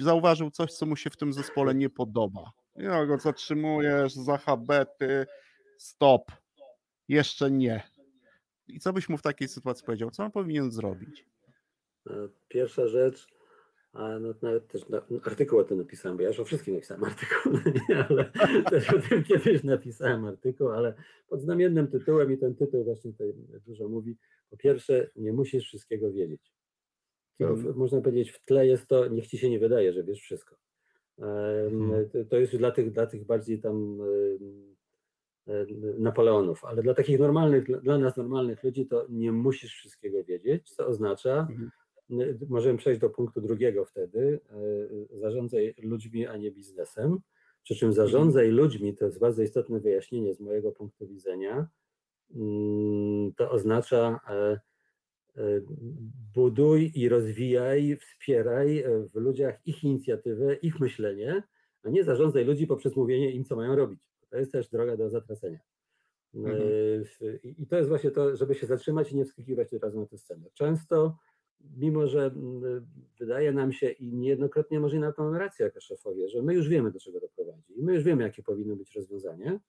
Zauważył coś, co mu się w tym zespole nie podoba. Ja go zatrzymujesz, za habety, stop, jeszcze nie. I co byś mu w takiej sytuacji powiedział? Co on powinien zrobić? Pierwsza rzecz, a no, nawet też no, artykuł o tym napisałem, bo ja już o wszystkim napisałem artykuł, nie, ale też o tym kiedyś napisałem artykuł, ale pod znamiennym tytułem i ten tytuł właśnie tutaj dużo mówi. Po pierwsze, nie musisz wszystkiego wiedzieć. To, mm. Można powiedzieć, w tle jest to, niech ci się nie wydaje, że wiesz wszystko. Mm. To jest dla tych, dla tych bardziej tam Napoleonów, ale dla takich normalnych, dla nas normalnych ludzi to nie musisz wszystkiego wiedzieć, co oznacza, mm. możemy przejść do punktu drugiego wtedy. Zarządzaj ludźmi, a nie biznesem. Przy czym zarządzaj ludźmi, to jest bardzo istotne wyjaśnienie z mojego punktu widzenia, to oznacza buduj i rozwijaj, wspieraj w ludziach ich inicjatywę, ich myślenie, a nie zarządzaj ludzi poprzez mówienie im, co mają robić. To jest też droga do zatracenia. Mhm. I to jest właśnie to, żeby się zatrzymać i nie wskakiwać od razu na tę scenę. Często mimo, że wydaje nam się i niejednokrotnie może i na to mamy rację jako szefowie, że my już wiemy, do czego to prowadzi i my już wiemy, jakie powinno być rozwiązanie,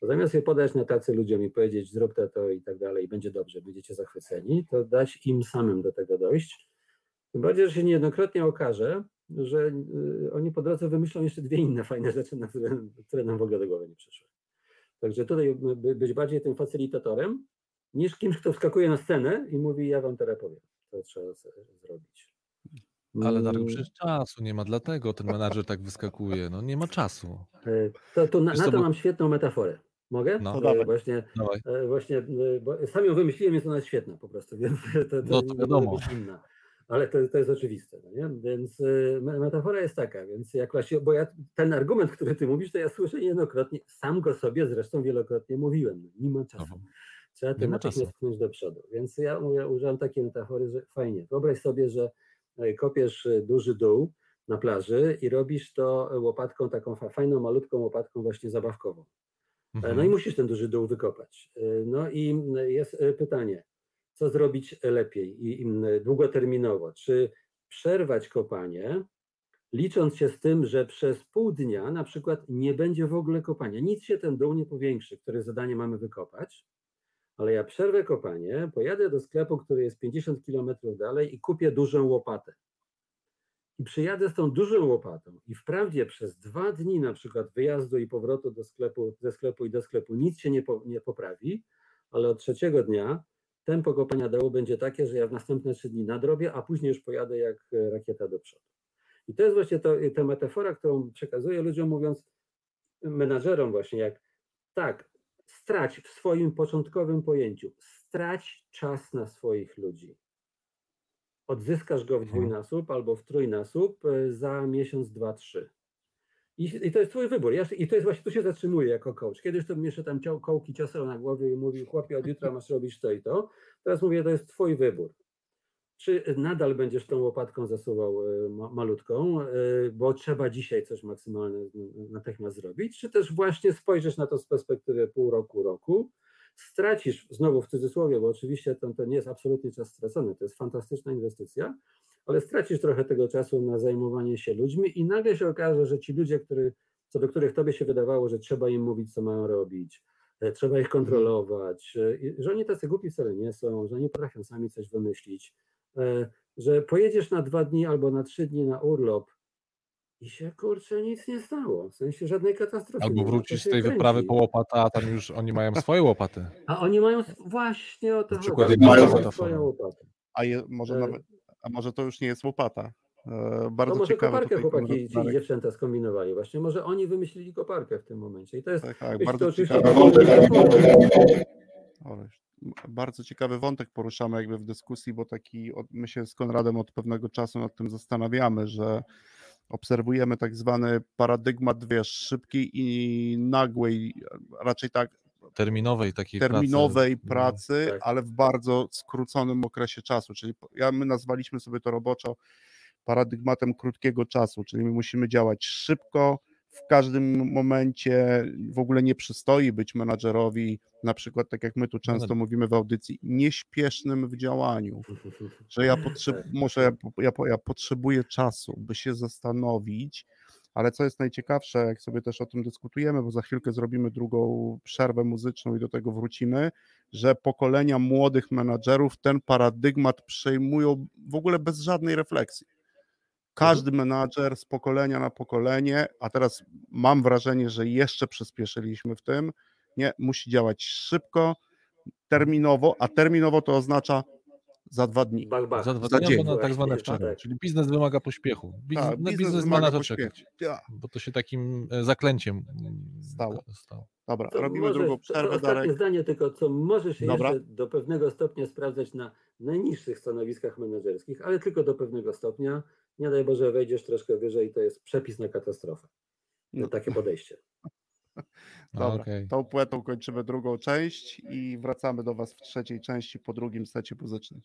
to zamiast je podać na tacy ludziom i powiedzieć zrób to, to i tak dalej, będzie dobrze, będziecie zachwyceni, to dać im samym do tego dojść. Tym bardziej, że się niejednokrotnie okaże, że oni po drodze wymyślą jeszcze dwie inne fajne rzeczy, na które, które nam w ogóle do głowy nie przyszły. Także tutaj być bardziej tym facylitatorem, niż kimś, kto wskakuje na scenę i mówi, ja wam teraz powiem. To trzeba zrobić. Ale Darek, przecież czasu nie ma, dlatego ten menadżer tak wyskakuje, no nie ma czasu. To, to na, na to mam świetną metaforę. Mogę? No, no właśnie, właśnie bo sam ją wymyśliłem, jest ona świetna po prostu, więc to, to, no, to wiadomo. Inna. Ale to, to jest oczywiste, no nie? Więc metafora jest taka, więc jak właśnie, bo ja ten argument, który ty mówisz, to ja słyszę niejednokrotnie, sam go sobie zresztą wielokrotnie mówiłem, nie ma czasu. No. Trzeba to natychmiast pchnąć do przodu. Więc ja, ja użyłem takiej metafory, że fajnie, wyobraź sobie, że kopiesz duży dół na plaży i robisz to łopatką, taką fajną, malutką łopatką właśnie zabawkową. Mhm. No i musisz ten duży dół wykopać. No i jest pytanie, co zrobić lepiej i długoterminowo? Czy przerwać kopanie, licząc się z tym, że przez pół dnia na przykład nie będzie w ogóle kopania, nic się ten dół nie powiększy, które zadanie mamy wykopać, ale ja przerwę kopanie, pojadę do sklepu, który jest pięćdziesiąt kilometrów dalej i kupię dużą łopatę. I przyjadę z tą dużą łopatą i wprawdzie przez dwa dni na przykład wyjazdu i powrotu do sklepu, ze sklepu i do sklepu nic się nie, po, nie poprawi, ale od trzeciego dnia tempo kopania dołu będzie takie, że ja w następne trzy dni nadrobię, a później już pojadę jak rakieta do przodu. I to jest właśnie to, ta metafora, którą przekazuję ludziom mówiąc, menadżerom właśnie, jak tak, strać w swoim początkowym pojęciu, strać czas na swoich ludzi. Odzyskasz go w dwójnasób albo w trójnasób za miesiąc, dwa, trzy. I, i to jest twój wybór. Ja, I to jest właśnie, tu się zatrzymuję jako coach. Kiedyś to mnie jeszcze tam ciał, kołki ciosał na głowie i mówił, chłopie, od jutra masz robić to i to. Teraz mówię, to jest twój wybór. Czy nadal będziesz tą łopatką zasuwał ma, malutką, bo trzeba dzisiaj coś maksymalnego natychmiast zrobić, czy też właśnie spojrzysz na to z perspektywy pół roku, roku, stracisz, znowu w cudzysłowie, bo oczywiście to, to nie jest absolutnie czas stracony, to jest fantastyczna inwestycja, ale stracisz trochę tego czasu na zajmowanie się ludźmi i nagle się okaże, że ci ludzie, który, co do których tobie się wydawało, że trzeba im mówić, co mają robić, trzeba ich kontrolować, że oni tacy głupi wcale nie są, że oni potrafią sami coś wymyślić, że pojedziesz na dwa dni albo na trzy dni na urlop i się, kurczę, nic nie stało, w sensie żadnej katastrofy. Albo wrócisz z tej kręci. wyprawy po łopatę, a tam już oni mają swoje łopaty. A oni mają właśnie o to chodzi, mają swoje łopaty. A, je, może nawet, a może to już nie jest łopata. Bardzo to może koparkę chłopaki i dziewczęta skombinowali właśnie, może oni wymyślili koparkę w tym momencie i to jest... Tak, tak, myśl, bardzo, to ciekawy wątek, bardzo ciekawy wątek poruszamy jakby w dyskusji, bo taki my się z Konradem od pewnego czasu nad tym zastanawiamy, że obserwujemy tak zwany paradygmat, wiesz, szybkiej i nagłej, raczej tak terminowej takiej terminowej pracy, pracy no, tak. ale w bardzo skróconym okresie czasu, czyli ja, my nazwaliśmy sobie to roboczo paradygmatem krótkiego czasu, czyli my musimy działać szybko, w każdym momencie, w ogóle nie przystoi być menadżerowi, na przykład tak jak my tu często mówimy w audycji, nieśpiesznym w działaniu, że ja, potrze- muszę, ja, ja potrzebuję czasu, by się zastanowić, ale co jest najciekawsze, jak sobie też o tym dyskutujemy, bo za chwilkę zrobimy drugą przerwę muzyczną i do tego wrócimy, że pokolenia młodych menadżerów ten paradygmat przejmują w ogóle bez żadnej refleksji. Każdy menadżer z pokolenia na pokolenie, a teraz mam wrażenie, że jeszcze przyspieszyliśmy w tym, nie, musi działać szybko, terminowo, a terminowo to oznacza za dwa dni. Bach, bach. Za dwa za dni, na tak zwane wczoraj, tak. Czyli biznes wymaga pośpiechu. Biznes, ta, biznes, biznes wymaga ma na to czekać, ja. bo to się takim zaklęciem stało. stało. Dobra, to robimy możesz, drugą przerwę. To ostatnie Darek. zdanie tylko, co może się Dobra. jeszcze do pewnego stopnia sprawdzać na najniższych stanowiskach menedżerskich, ale tylko do pewnego stopnia. Nie daj Boże, wejdziesz troszkę wyżej, to jest przepis na katastrofę. No. Takie podejście. Dobra, okay. Tą płytą kończymy drugą część i wracamy do Was w trzeciej części po drugim secie muzycznym.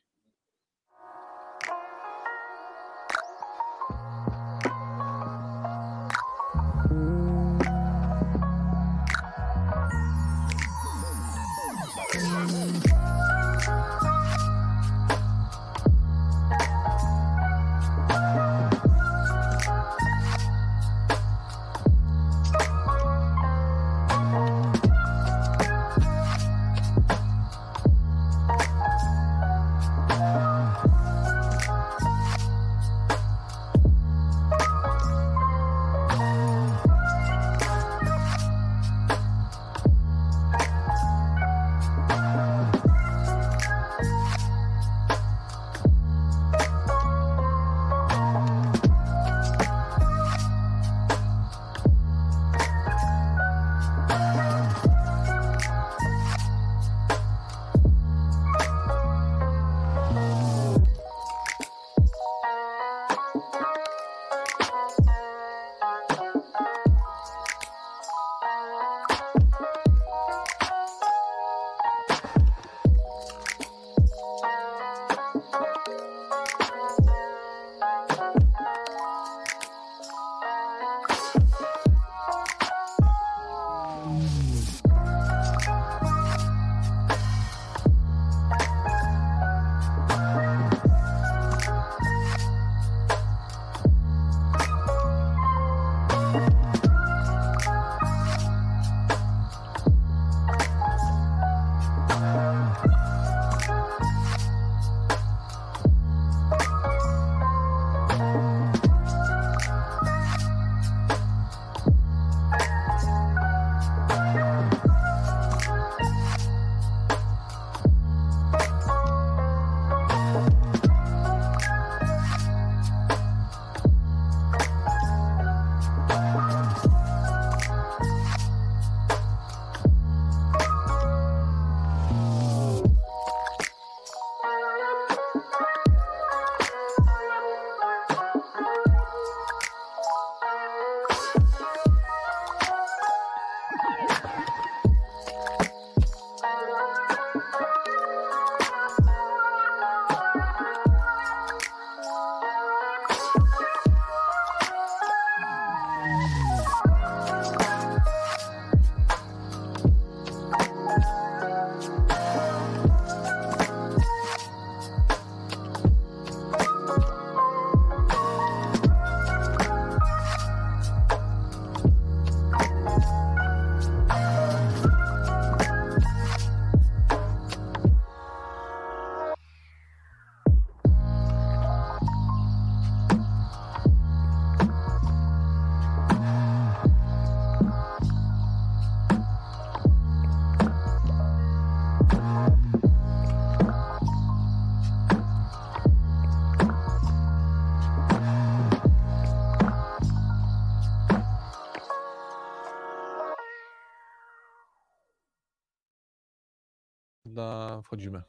wchodzimy.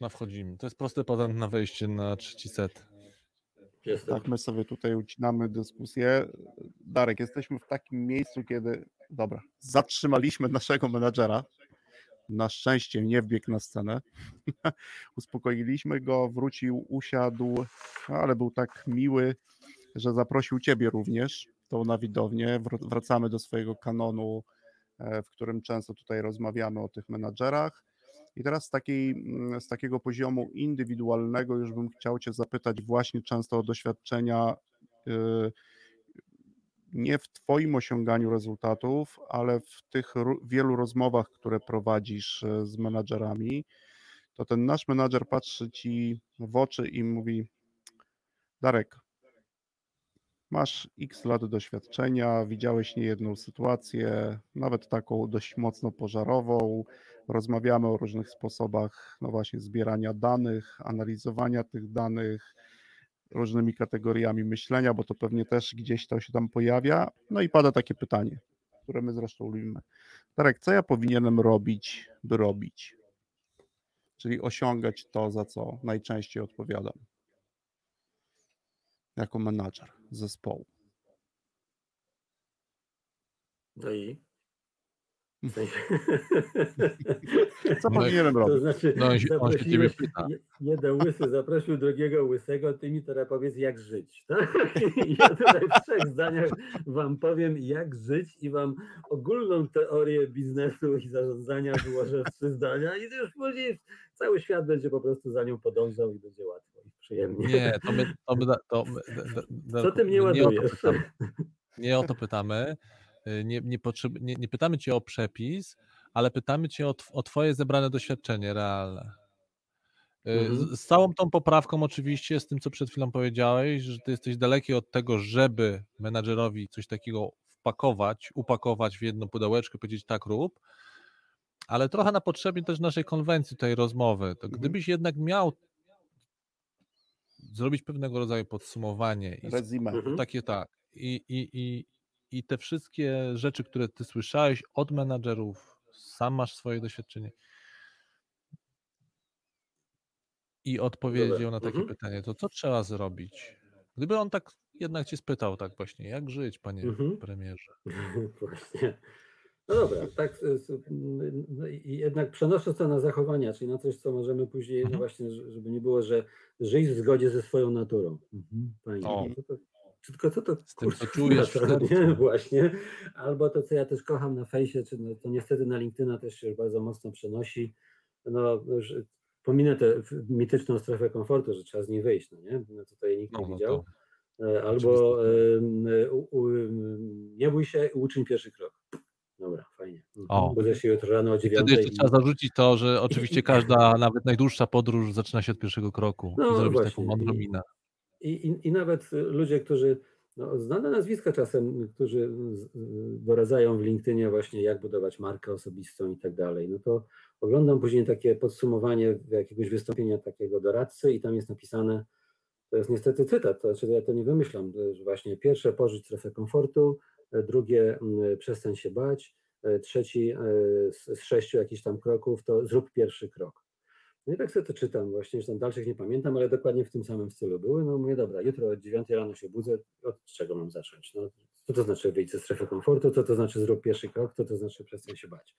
Na wchodzimy. To jest prosty patent na wejście na trzeci set. Jestem. Tak, my sobie tutaj ucinamy dyskusję. Darek, jesteśmy w takim miejscu, kiedy... Dobra, zatrzymaliśmy naszego menadżera. Na szczęście nie wbiegł na scenę. Uspokoiliśmy go, wrócił, usiadł, ale był tak miły, że zaprosił ciebie również, tą na widownię. Wracamy do swojego kanonu, w którym często tutaj rozmawiamy o tych menadżerach. I teraz z, takiej, z takiego poziomu indywidualnego już bym chciał cię zapytać właśnie często o doświadczenia yy, nie w twoim osiąganiu rezultatów, ale w tych ro- wielu rozmowach, które prowadzisz z menadżerami, to ten nasz menadżer patrzy ci w oczy i mówi: Darek, masz x lat doświadczenia, widziałeś niejedną sytuację, nawet taką dość mocno pożarową, rozmawiamy o różnych sposobach, no właśnie, zbierania danych, analizowania tych danych, różnymi kategoriami myślenia, bo to pewnie też gdzieś to się tam pojawia. No i pada takie pytanie, które my zresztą lubimy. Darek, co ja powinienem robić, by robić? Czyli osiągać to, za co najczęściej odpowiadam jako menadżer zespołu. No i? Co powinienem robić? To znaczy, no, on się ciebie pyta. Jeden łysy zaprosił drugiego łysego, ty mi teraz powiedz, jak żyć. Tak? Ja tutaj w trzech zdaniach wam powiem, jak żyć, i wam ogólną teorię biznesu i zarządzania wyłożę w trzy zdania i już później cały świat będzie po prostu za nią podążał i będzie łatwo i przyjemnie. Nie, to my... To my, to my to, to, Co ty mnie ładujesz? Nie o to pytamy. Nie, nie, potrzeb, nie, nie pytamy cię o przepis, ale pytamy cię o, o twoje zebrane doświadczenie realne. Z, z całą tą poprawką oczywiście, z tym, co przed chwilą powiedziałeś, że ty jesteś daleki od tego, żeby menadżerowi coś takiego wpakować, upakować w jedną pudełeczkę, powiedzieć tak rób, ale trochę na potrzebie też naszej konwencji tej rozmowy. To gdybyś jednak miał zrobić pewnego rodzaju podsumowanie. Resume. Takie tak. I, i, i I te wszystkie rzeczy, które ty słyszałeś od menadżerów, sam masz swoje doświadczenie. I odpowiedział na takie mhm. pytanie, to co trzeba zrobić? Gdyby on tak jednak cię spytał tak właśnie, jak żyć, panie mhm. premierze? Właśnie. No dobra, tak no i jednak przenoszę to na zachowania, czyli na coś, co możemy później, mhm. no właśnie, żeby nie było, że żyj w zgodzie ze swoją naturą. Mhm. Panie, o. Tylko co to, z tym, kurczę, co czujesz, to, nie? Właśnie. Albo to, co ja też kocham na fejsie, czy no, to niestety na LinkedIna też się bardzo mocno przenosi. No, już pominę tę mityczną strefę komfortu, że trzeba z niej wyjść, no nie? No, tutaj nikt nie no, no widział. To... Albo um, um, nie bój się, uczyń pierwszy krok. Dobra, fajnie. O. Budzę się jutro rano o dziewiątej. Wtedy jeszcze trzeba zarzucić to, że oczywiście każda, nawet najdłuższa podróż zaczyna się od pierwszego kroku. No, zrobić właśnie. Taką mądrą minę. I, i, I nawet ludzie, którzy, no, znane nazwiska czasem, którzy doradzają w LinkedInie właśnie, jak budować markę osobistą i tak dalej, no to oglądam później takie podsumowanie jakiegoś wystąpienia takiego doradcy i tam jest napisane, to jest niestety cytat, to znaczy ja to nie wymyślam, że właśnie pierwsze porzuć strefę komfortu, drugie przestań się bać, trzeci z, z sześciu jakichś tam kroków to zrób pierwszy krok. No i tak sobie to czytam właśnie, już tam dalszych nie pamiętam, ale dokładnie w tym samym stylu były. No mówię, dobra, jutro od dziewiątej rano się budzę, od czego mam zacząć? No, co to znaczy wyjść ze strefy komfortu, co to znaczy zrób pierwszy krok, co to znaczy przestań się bać?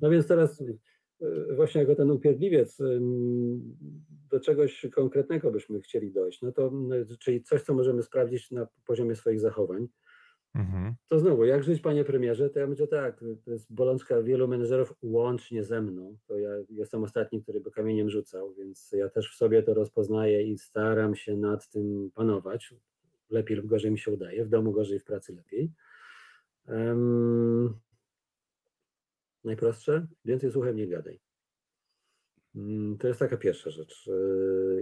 No więc teraz właśnie jako ten upierdliwiec do czegoś konkretnego byśmy chcieli dojść, no to czyli coś, co możemy sprawdzić na poziomie swoich zachowań. Mhm. To znowu, jak żyć, panie premierze, to ja myślę tak, to jest bolączka wielu menedżerów łącznie ze mną, to ja jestem ostatni, który by kamieniem rzucał, więc ja też w sobie to rozpoznaję i staram się nad tym panować, lepiej lub gorzej mi się udaje, w domu gorzej, w pracy lepiej. Um, najprostsze, więcej słuchaj, nie gadaj. Um, to jest taka pierwsza rzecz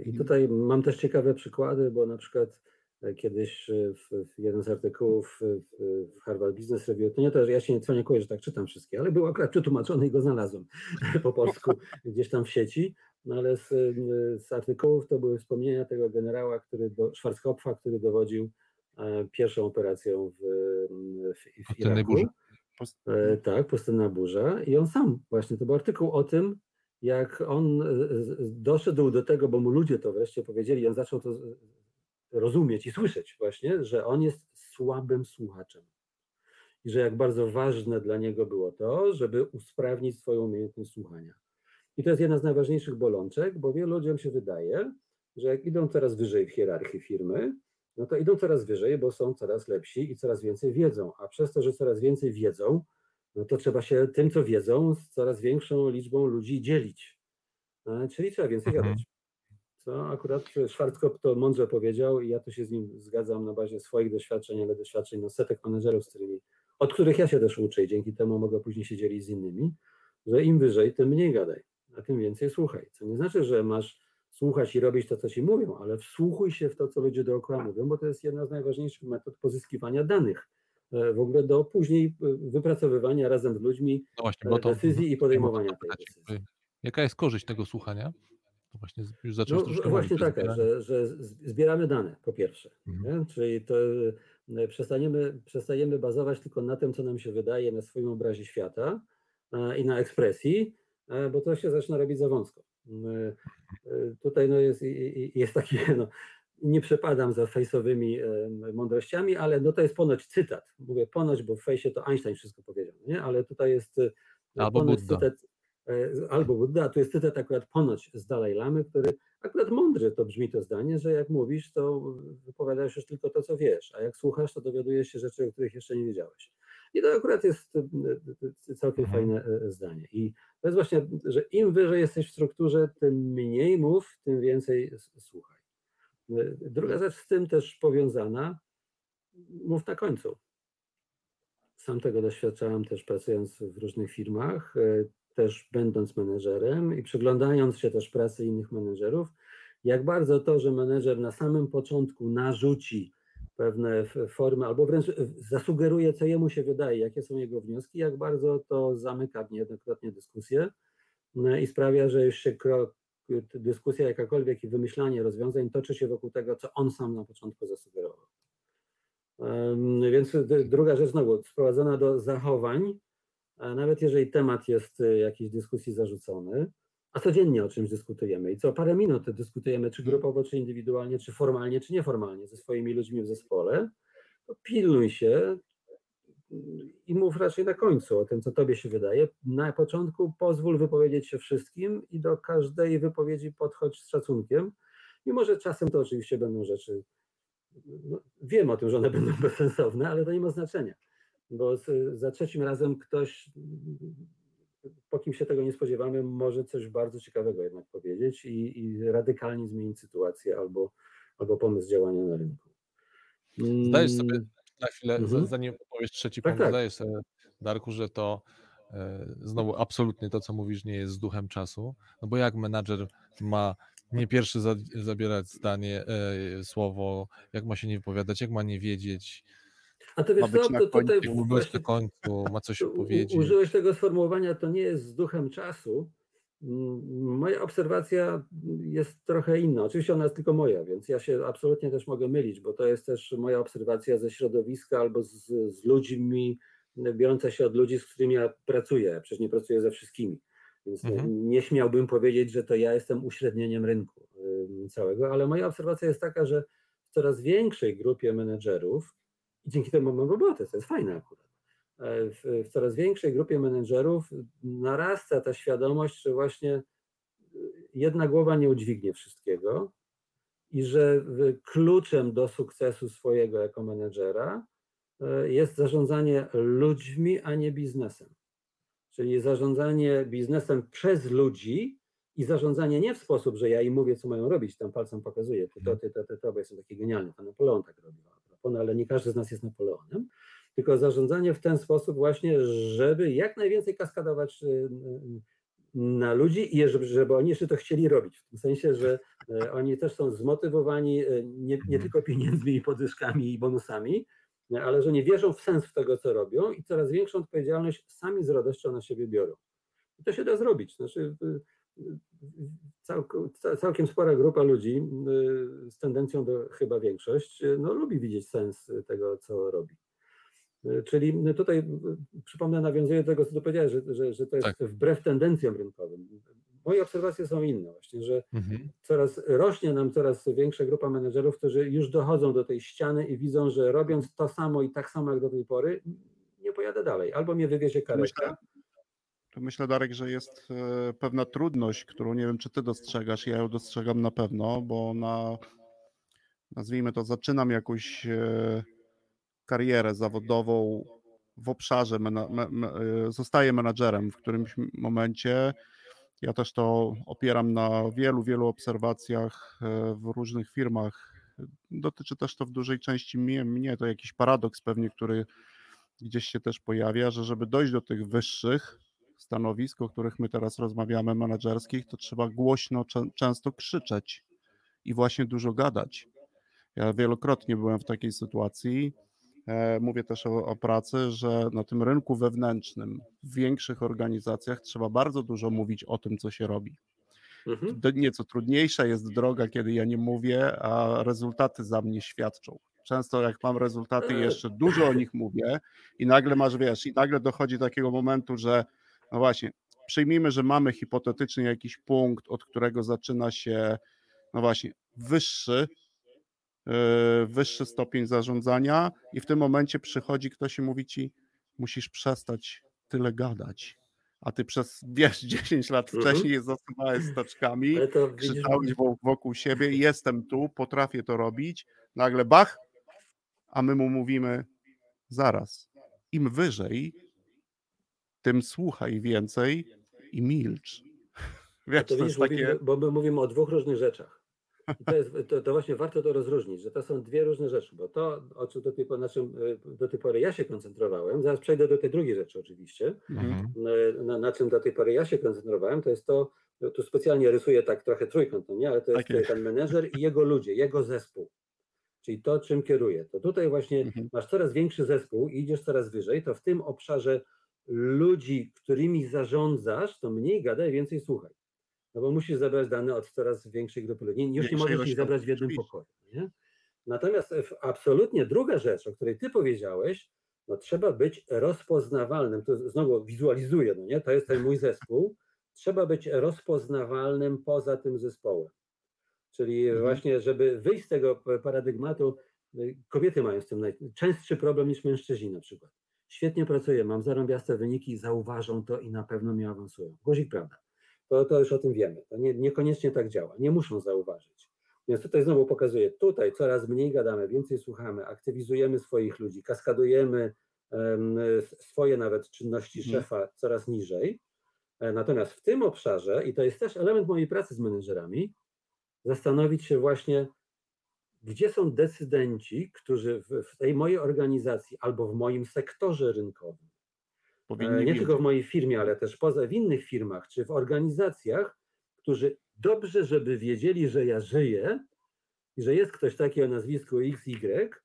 i tutaj mam też ciekawe przykłady, bo na przykład kiedyś w, w jeden z artykułów w, w Harvard Business Review, to nie to, że ja się nie cwaniakuję, że tak czytam wszystkie, ale był akurat przetłumaczony i go znalazłem po polsku gdzieś tam w sieci, no ale z, z artykułów to były wspomnienia tego generała, który do, Schwarzkopfa, który dowodził e, pierwszą operacją w, w, w Iraku. Pustynna burza. E, tak, Pustynna burza i on sam właśnie, to był artykuł o tym, jak on doszedł do tego, bo mu ludzie to wreszcie powiedzieli, on zaczął to rozumieć i słyszeć właśnie, że on jest słabym słuchaczem i że jak bardzo ważne dla niego było to, żeby usprawnić swoją umiejętność słuchania. I to jest jedna z najważniejszych bolączek, bo wielu ludziom się wydaje, że jak idą coraz wyżej w hierarchii firmy, no to idą coraz wyżej, bo są coraz lepsi i coraz więcej wiedzą, a przez to, że coraz więcej wiedzą, no to trzeba się tym, co wiedzą, z coraz większą liczbą ludzi dzielić, czyli trzeba więcej mhm. gadać. Co akurat Schwarzkopf to mądrze powiedział i ja tu się z nim zgadzam na bazie swoich doświadczeń, ale doświadczeń no setek menedżerów, z którymi, od których ja się też uczę i dzięki temu mogę później się dzielić z innymi, że im wyżej, tym mniej gadaj, a tym więcej słuchaj. Co nie znaczy, że masz słuchać i robić to, co ci mówią, ale wsłuchuj się w to, co ludzie dookoła mówią, bo to jest jedna z najważniejszych metod pozyskiwania danych. W ogóle do później wypracowywania razem z ludźmi no właśnie, bo to, decyzji i podejmowania tej decyzji. Jaka jest korzyść tego słuchania? To właśnie już zacząłeś no, troszkę Właśnie mówić, taka, że, że zbieramy dane po pierwsze, mhm. czyli to przestaniemy, przestajemy bazować tylko na tym, co nam się wydaje, na swoim obrazie świata i na ekspresji, bo to się zaczyna robić za wąsko. Tutaj no jest, jest takie... No, nie przepadam za fejsowymi mądrościami, ale no to jest ponoć cytat. Mówię ponoć, bo w fejsie to Einstein wszystko powiedział, nie? Ale tutaj jest albo ponoć Budda. cytat, albo Budda, tu jest cytat akurat ponoć z Dalaj Lamy, który akurat mądrze to brzmi to zdanie, że jak mówisz, to wypowiadasz już tylko to, co wiesz, a jak słuchasz, to dowiadujesz się rzeczy, o których jeszcze nie wiedziałeś. I to akurat jest całkiem fajne zdanie. I to jest właśnie, że im wyżej jesteś w strukturze, tym mniej mów, tym więcej słuchaj. Druga rzecz z tym też powiązana, mów na końcu. Sam tego doświadczałem też pracując w różnych firmach, też będąc menedżerem i przyglądając się też pracy innych menedżerów, jak bardzo to, że menedżer na samym początku narzuci pewne formy albo wręcz zasugeruje, co jemu się wydaje, jakie są jego wnioski, jak bardzo to zamyka niejednokrotnie dyskusję i sprawia, że już się krok dyskusja jakakolwiek i wymyślanie rozwiązań toczy się wokół tego, co on sam na początku zasugerował. Więc druga rzecz znowu, sprowadzona do zachowań, nawet jeżeli temat jest jakiejś dyskusji zarzucony, a codziennie o czymś dyskutujemy i co parę minut dyskutujemy, czy grupowo, czy indywidualnie, czy formalnie, czy nieformalnie ze swoimi ludźmi w zespole, to pilnuj się i mów raczej na końcu o tym, co tobie się wydaje. Na początku pozwól wypowiedzieć się wszystkim i do każdej wypowiedzi podchodź z szacunkiem. Mimo że czasem to oczywiście będą rzeczy, no, wiem o tym, że one będą bezsensowne, ale to nie ma znaczenia, bo z, za trzecim razem ktoś, po kim się tego nie spodziewamy, może coś bardzo ciekawego jednak powiedzieć i, i radykalnie zmienić sytuację albo, albo pomysł działania na rynku. Zdajesz sobie na chwilę, mhm. zanim opowiesz trzeci tak, punkt, zdajesz tak. sobie, Darku, że to y, znowu absolutnie to, co mówisz, nie jest z duchem czasu, no bo jak menadżer ma nie pierwszy za, zabierać zdanie, y, słowo, jak ma się nie wypowiadać, jak ma nie wiedzieć, A to wiesz, ma być no, na to końcu, tutaj ma być na końcu, ma coś powiedzieć. Użyłeś tego sformułowania, to nie jest z duchem czasu. Moja obserwacja jest trochę inna. Oczywiście ona jest tylko moja, więc ja się absolutnie też mogę mylić, bo to jest też moja obserwacja ze środowiska albo z, z ludźmi, biorąca się od ludzi, z którymi ja pracuję. Przecież nie pracuję ze wszystkimi, więc mhm. nie śmiałbym powiedzieć, że to ja jestem uśrednieniem rynku całego, ale moja obserwacja jest taka, że w coraz większej grupie menedżerów, i dzięki temu mam robotę, to jest fajne akurat, w coraz większej grupie menedżerów narasta ta świadomość, że właśnie jedna głowa nie udźwignie wszystkiego i że kluczem do sukcesu swojego jako menedżera jest zarządzanie ludźmi, a nie biznesem. Czyli zarządzanie biznesem przez ludzi i zarządzanie nie w sposób, że ja im mówię, co mają robić, tam palcem pokazuję, ty to, ty to, ty to, bo jestem taki genialny, to Napoleon tak robił, ale nie każdy z nas jest Napoleonem. Tylko zarządzanie w ten sposób właśnie, żeby jak najwięcej kaskadować na ludzi i żeby, żeby oni jeszcze to chcieli robić. W tym sensie, że oni też są zmotywowani nie, nie tylko pieniędzmi i podwyżkami i bonusami, ale że nie wierzą w sens w tego, co robią i coraz większą odpowiedzialność sami z radością na siebie biorą. I to się da zrobić. Znaczy, całk, całkiem spora grupa ludzi z tendencją do chyba większość no, lubi widzieć sens tego, co robi. Czyli tutaj, przypomnę, nawiązuję do tego, co tu powiedziałeś, że, że, że to jest tak. wbrew tendencjom rynkowym. moje obserwacje są inne właśnie, że mhm. coraz rośnie nam coraz większa grupa menedżerów, którzy już dochodzą do tej ściany i widzą, że robiąc to samo i tak samo jak do tej pory, nie pojadę dalej, albo mnie wywiezie karetka. To myślę, Darek, że jest pewna trudność, którą nie wiem, czy ty dostrzegasz, ja ją dostrzegam na pewno, bo ona, nazwijmy to, zaczynam jakąś karierę zawodową w obszarze, zostaję menadżerem w którymś momencie. Ja też to opieram na wielu, wielu obserwacjach w różnych firmach. Dotyczy też to w dużej części mnie, mnie to jakiś paradoks pewnie, który gdzieś się też pojawia, że żeby dojść do tych wyższych stanowisk, o których my teraz rozmawiamy, menedżerskich, to trzeba głośno, często krzyczeć i właśnie dużo gadać. Ja wielokrotnie byłem w takiej sytuacji, mówię też o, o pracy, że na tym rynku wewnętrznym w większych organizacjach trzeba bardzo dużo mówić o tym, co się robi. Mhm. Nieco trudniejsza jest droga, kiedy ja nie mówię, a rezultaty za mnie świadczą. Często jak mam rezultaty, jeszcze dużo o nich mówię i nagle masz, wiesz, i nagle dochodzi do takiego momentu, że no właśnie, przyjmijmy, że mamy hipotetycznie jakiś punkt, od którego zaczyna się, no właśnie, wyższy, yy, wyższy stopień zarządzania i w tym momencie przychodzi ktoś i mówi ci, musisz przestać tyle gadać, a ty przez, wiesz, dziesięć lat uh-huh. wcześniej zasuwałeś staczkami, krzyczałeś wokół siebie, jestem tu, potrafię to robić, nagle bach, a my mu mówimy, zaraz, im wyżej, tym słuchaj więcej i milcz. Wiesz, to to widzisz, takie... mówimy, bo my mówimy o dwóch różnych rzeczach. I to, jest, to, to właśnie warto to rozróżnić, że to są dwie różne rzeczy, bo to, o czym do tej, po naszym, do tej pory ja się koncentrowałem, zaraz przejdę do tej drugiej rzeczy oczywiście, mhm. na, na czym do tej pory ja się koncentrowałem, to jest to, tu specjalnie rysuję tak trochę trójkąt, nie, ale to jest okay. ten menedżer i jego ludzie, jego zespół. Czyli to, czym kieruje. To tutaj właśnie mhm. masz coraz większy zespół i idziesz coraz wyżej, to w tym obszarze ludzi, którymi zarządzasz, to mniej gadaj, więcej słuchaj. No bo musisz zabrać dane od coraz większej grupy ludzi. Już nie możesz ich zabrać w jednym pokoju. Nie? Natomiast absolutnie druga rzecz, o której ty powiedziałeś, no trzeba być rozpoznawalnym. To znowu wizualizuję, no nie? To jest ten mój zespół. Trzeba być rozpoznawalnym poza tym zespołem. Czyli mhm. właśnie, żeby wyjść z tego paradygmatu, kobiety mają z tym najczęstszy problem niż mężczyźni na przykład. Świetnie pracuję, mam zarąbiaste wyniki, zauważą to i na pewno mnie awansują. Guzik, prawda? To, to już o tym wiemy. To nie, niekoniecznie tak działa. Nie muszą zauważyć. Więc tutaj znowu pokazuję, tutaj coraz mniej gadamy, więcej słuchamy, aktywizujemy swoich ludzi, kaskadujemy um, swoje nawet czynności szefa coraz niżej. Natomiast w tym obszarze, i to jest też element mojej pracy z menedżerami, zastanowić się właśnie, gdzie są decydenci, którzy w tej mojej organizacji albo w moim sektorze rynkowym, Powinni nie tylko w mojej firmie, ale też poza, w innych firmach czy w organizacjach, którzy dobrze, żeby wiedzieli, że ja żyję i że jest ktoś taki o nazwisku iks igrek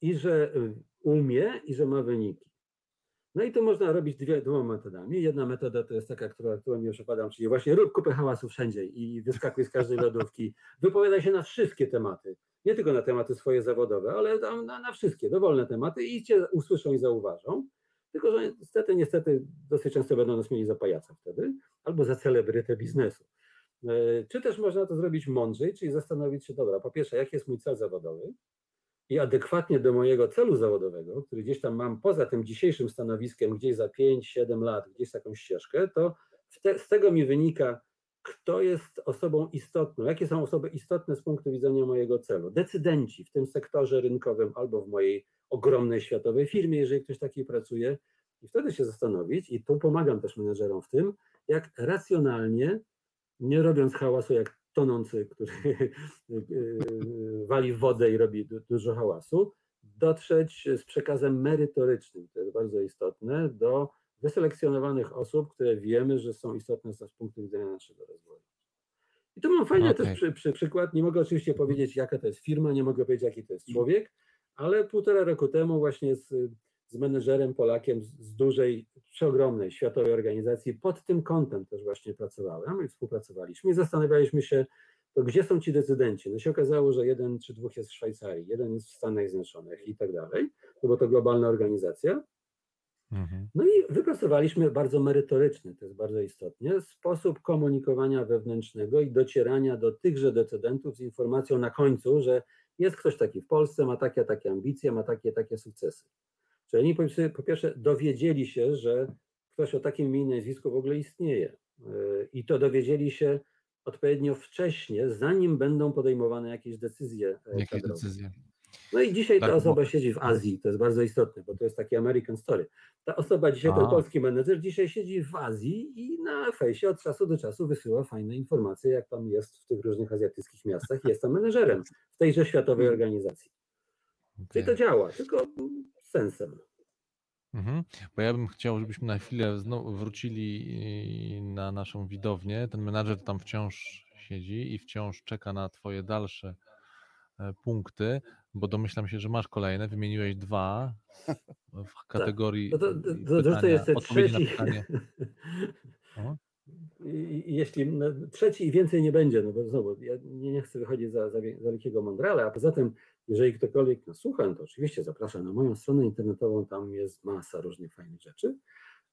i że umie i że ma wyniki. No i to można robić dwie, dwoma metodami. Jedna metoda to jest taka, która, którą mi już opadam, czyli właśnie rób kupę hałasu wszędzie i wyskakuj z każdej lodówki, wypowiadaj się na wszystkie tematy. Nie tylko na tematy swoje zawodowe, ale na, na wszystkie, dowolne tematy i cię usłyszą i zauważą, tylko że niestety, niestety dosyć często będą nas mieli za pajaca wtedy, albo za celebrytę biznesu. Czy też można to zrobić mądrzej, czyli zastanowić się, dobra, po pierwsze, jaki jest mój cel zawodowy i adekwatnie do mojego celu zawodowego, który gdzieś tam mam poza tym dzisiejszym stanowiskiem, gdzieś za pięć, siedem lat, gdzieś jakąś ścieżkę, to te, z tego mi wynika, kto jest osobą istotną, jakie są osoby istotne z punktu widzenia mojego celu. Decydenci w tym sektorze rynkowym albo w mojej ogromnej światowej firmie, jeżeli ktoś taki pracuje. I wtedy się zastanowić, i tu pomagam też menedżerom w tym, jak racjonalnie, nie robiąc hałasu jak tonący, który wali w wodę i robi dużo hałasu, dotrzeć z przekazem merytorycznym, to jest bardzo istotne, do wyselekcjonowanych osób, które wiemy, że są istotne z punktu widzenia naszego rozwoju. I tu mam fajny okay. też przy, przy, przykład, nie mogę oczywiście powiedzieć, jaka to jest firma, nie mogę powiedzieć, jaki to jest człowiek, ale półtora roku temu właśnie z, z menedżerem Polakiem z, z dużej, przeogromnej światowej organizacji pod tym kątem też właśnie pracowałem i współpracowaliśmy i zastanawialiśmy się, to gdzie są ci decydenci. No się okazało, że jeden czy dwóch jest w Szwajcarii, jeden jest w Stanach Zjednoczonych i tak dalej, no bo to globalna organizacja. Mhm. No i wypracowaliśmy bardzo merytoryczny, to jest bardzo istotne, sposób komunikowania wewnętrznego i docierania do tychże decydentów z informacją na końcu, że jest ktoś taki w Polsce, ma takie, takie ambicje, ma takie, takie sukcesy. Czyli oni po pierwsze dowiedzieli się, że ktoś o takim imieniu i nazwisku w ogóle istnieje i to dowiedzieli się odpowiednio wcześnie, zanim będą podejmowane jakieś decyzje Jakie decyzje? No i dzisiaj ta osoba siedzi w Azji, to jest bardzo istotne, bo to jest taki American story. Ta osoba dzisiaj, A. ten polski menedżer dzisiaj siedzi w Azji i na fejsie od czasu do czasu wysyła fajne informacje, jak tam jest w tych różnych azjatyckich miastach, jest tam menedżerem w tejże światowej organizacji. Okay. Czyli to działa, tylko z sensem. Mhm. Bo ja bym chciał, żebyśmy na chwilę znowu wrócili na naszą widownię. Ten menadżer tam wciąż siedzi i wciąż czeka na twoje dalsze punkty, bo domyślam się, że masz kolejne, wymieniłeś dwa w kategorii tak. no to, to, to, to jeszcze odpowiedzi trzeci. Na pytanie. I, jeśli no, trzeci i więcej nie będzie, no bo znowu, ja nie, nie chcę wychodzić za, za, za wielkiego mądrala, a poza tym, jeżeli ktokolwiek nas słucha, to oczywiście zapraszam na moją stronę internetową, tam jest masa różnych fajnych rzeczy,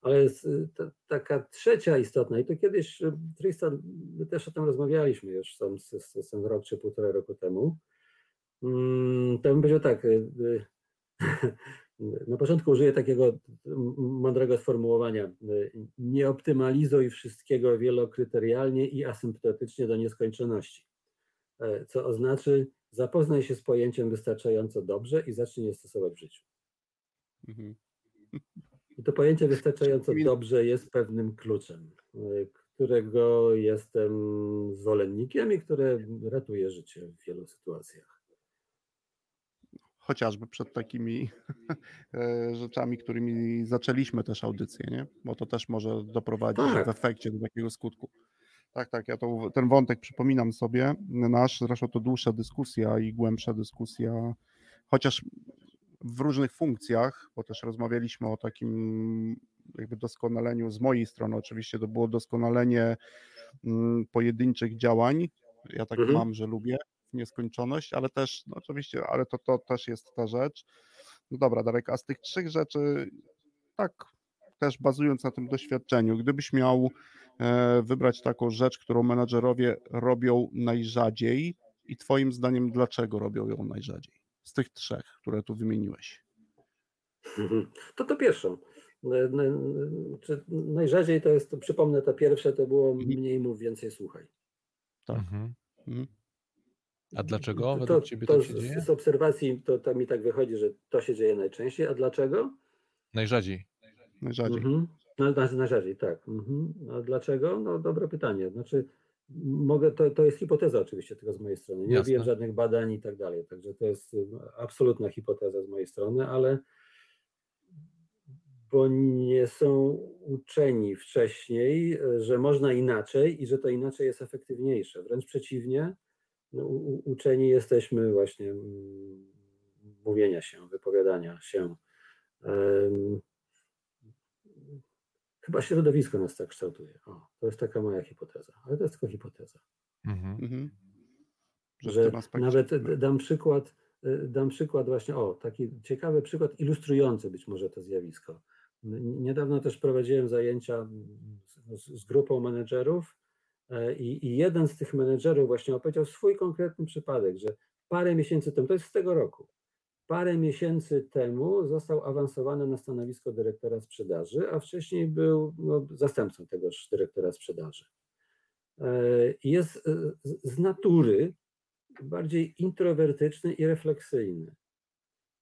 ale jest ta, taka trzecia istotna i to kiedyś, Tristan, my też o tym rozmawialiśmy już tam, tam rok czy półtora roku temu, to bym powiedział tak, na początku użyję takiego mądrego sformułowania, nie optymalizuj wszystkiego wielokryterialnie i asymptotycznie do nieskończoności, co oznacza, zapoznaj się z pojęciem wystarczająco dobrze i zacznij je stosować w życiu. Mhm. I to pojęcie wystarczająco dobrze jest pewnym kluczem, którego jestem zwolennikiem i które ratuje życie w wielu sytuacjach. Chociażby przed takimi rzeczami, którymi zaczęliśmy też audycję, nie? Bo to też może doprowadzić tak. w efekcie do takiego skutku. Tak, tak, ja to, ten wątek przypominam sobie, nasz, zresztą to dłuższa dyskusja i głębsza dyskusja, chociaż w różnych funkcjach, bo też rozmawialiśmy o takim jakby doskonaleniu, z mojej strony oczywiście, to było doskonalenie mm, pojedynczych działań, ja tak mhm. mam, że lubię. Nieskończoność, ale też, no oczywiście, ale to, to też jest ta rzecz. No dobra, Darek, a z tych trzech rzeczy, tak, też bazując na tym doświadczeniu, gdybyś miał e, wybrać taką rzecz, którą menadżerowie robią najrzadziej i twoim zdaniem dlaczego robią ją najrzadziej? Z tych trzech, które tu wymieniłeś. To to pierwszą. Najrzadziej to jest, przypomnę, to pierwsze to było mniej mów, więcej słuchaj. Tak. Mhm. A dlaczego według Ciebie to, to się z, dzieje? Z obserwacji to, to mi tak wychodzi, że to się dzieje najczęściej. A dlaczego? Najrzadziej. Najrzadziej. Mhm. No, najrzadziej, tak. Mhm. A dlaczego? No dobre pytanie. Znaczy, mogę, to, to jest hipoteza oczywiście tylko z mojej strony. Nie robiłem żadnych badań i tak dalej. Także to jest absolutna hipoteza z mojej strony, ale bo nie są uczeni wcześniej, że można inaczej i że to inaczej jest efektywniejsze. Wręcz przeciwnie. No, u, uczeni jesteśmy właśnie mówienia się, wypowiadania się. Um, chyba środowisko nas tak kształtuje. O, to jest taka moja hipoteza, ale to jest tylko hipoteza. Mm-hmm. Że nawet dam przykład, dam przykład właśnie, o, taki ciekawy przykład ilustrujący być może to zjawisko. Niedawno też prowadziłem zajęcia z, z grupą menedżerów. I, I jeden z tych menedżerów właśnie opowiedział swój konkretny przypadek, że parę miesięcy temu, to jest z tego roku, parę miesięcy temu został awansowany na stanowisko dyrektora sprzedaży, a wcześniej był no, zastępcą tegoż dyrektora sprzedaży. Jest z natury bardziej introwertyczny i refleksyjny.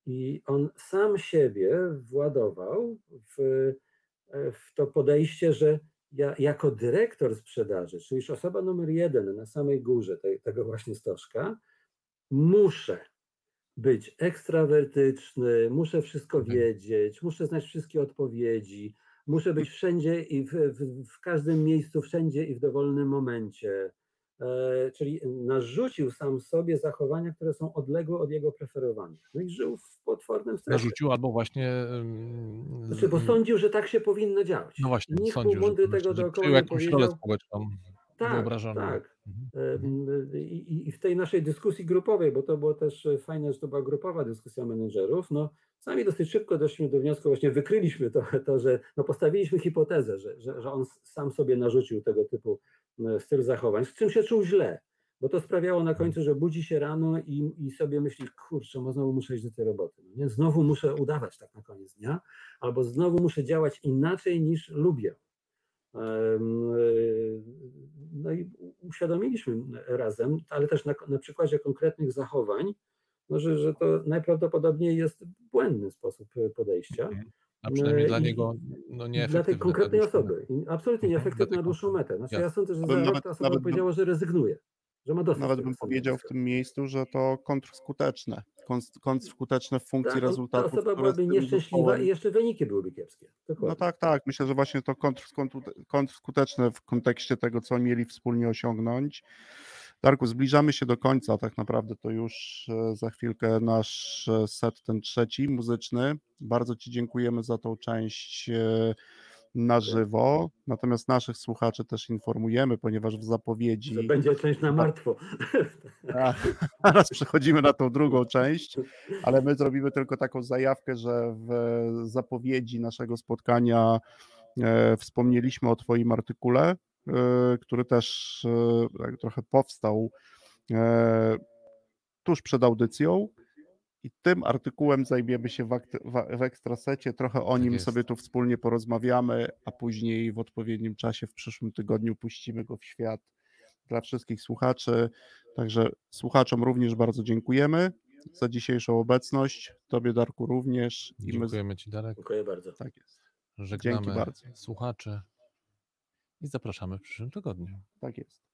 I on sam siebie władował w, w to podejście, że ja jako dyrektor sprzedaży, czyli już osoba numer jeden na samej górze tej, tego właśnie stożka, muszę być ekstrawertyczny, muszę wszystko wiedzieć, muszę znać wszystkie odpowiedzi, muszę być wszędzie i w, w, w każdym miejscu, wszędzie i w dowolnym momencie. E, czyli narzucił sam sobie zachowania, które są odległe od jego preferowanych. No i żył w potwornym stresie. Narzucił albo właśnie... Um, znaczy, bo sądził, że tak się powinno działać. No właśnie, nikt sądził, był mądry tego dookoła. Jakąś rolę społeczną. tak, wyobrażone. Tak. Mhm. I, I w tej naszej dyskusji grupowej, bo to było też fajne, że to była grupowa dyskusja menedżerów, no sami dosyć szybko doszliśmy do wniosku, właśnie wykryliśmy to, to że no postawiliśmy hipotezę, że, że, że on sam sobie narzucił tego typu styl zachowań, z czym się czuł źle, bo to sprawiało na końcu, że budzi się rano i, i sobie myśli, kurczę, no znowu muszę iść do tej roboty, no nie? Znowu muszę udawać tak na koniec dnia, albo znowu muszę działać inaczej niż lubię. No i uświadomiliśmy razem, ale też na, na przykładzie konkretnych zachowań, no, że, że to najprawdopodobniej jest błędny sposób podejścia. A przynajmniej I, dla niego no nieefektywne. Dla tej konkretnej osoby. I absolutnie nieefektywne na dłuższą metę. Znaczy, ja sądzę, że za rok ta osoba powiedziała, że rezygnuje. Że ma dosyć. Nawet bym powiedział w tym miejscu, że to kontrskuteczne. Kontrskuteczne w funkcji ta, rezultatów. Ta osoba byłaby nieszczęśliwa i jeszcze wyniki byłyby kiepskie. Dokładnie. No tak, tak. Myślę, że właśnie to kontrskuteczne w kontekście tego, co mieli wspólnie osiągnąć. Darku, zbliżamy się do końca. Tak naprawdę to już za chwilkę nasz set, ten trzeci muzyczny. Bardzo Ci dziękujemy za tą część na żywo, natomiast naszych słuchaczy też informujemy, ponieważ w zapowiedzi... To będzie część na martwo. Teraz przechodzimy na tą drugą część, ale my zrobimy tylko taką zajawkę, że w zapowiedzi naszego spotkania wspomnieliśmy o Twoim artykule, który też trochę powstał tuż przed audycją. I tym artykułem zajmiemy się w, w, w ekstrasecie, trochę o nim jest. Sobie tu wspólnie porozmawiamy, a później w odpowiednim czasie w przyszłym tygodniu puścimy go w świat dla wszystkich słuchaczy. Także słuchaczom również bardzo dziękujemy za dzisiejszą obecność. Tobie, Darku, również. I dziękujemy my... Ci, Darek. Dziękuję bardzo. Tak jest. Żegnamy Dzięki bardzo. Słuchaczy i zapraszamy w przyszłym tygodniu. Tak jest.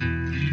Thank you.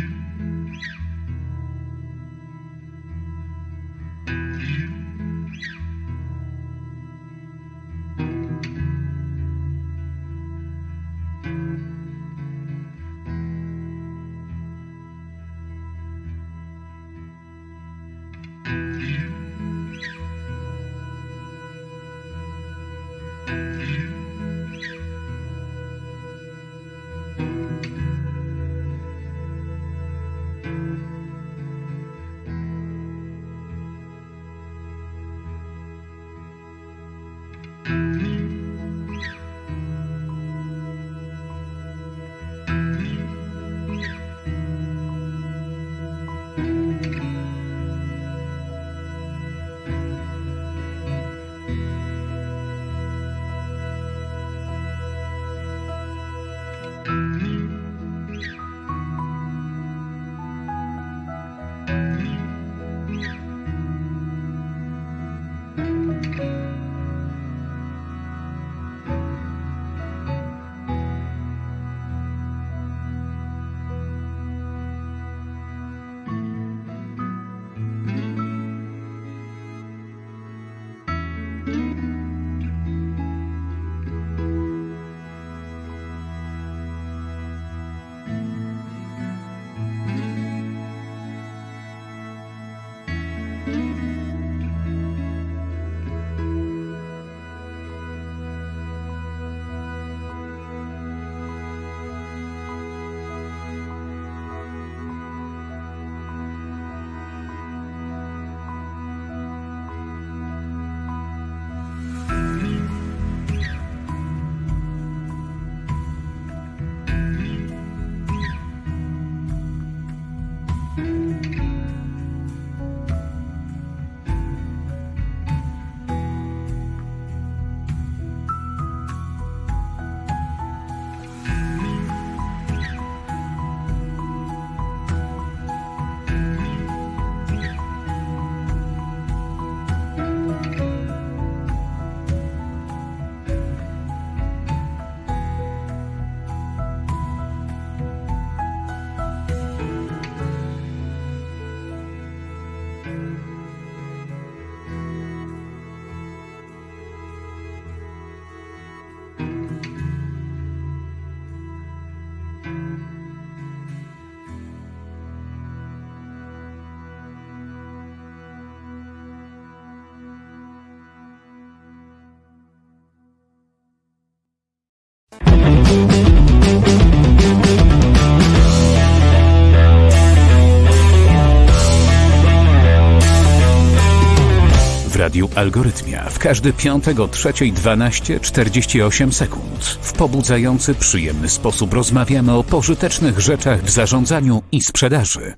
Radiu Algorytmia w każdy piątek o trzeciej dwanaście czterdzieści osiem sekund. W pobudzający, przyjemny sposób rozmawiamy o pożytecznych rzeczach w zarządzaniu i sprzedaży.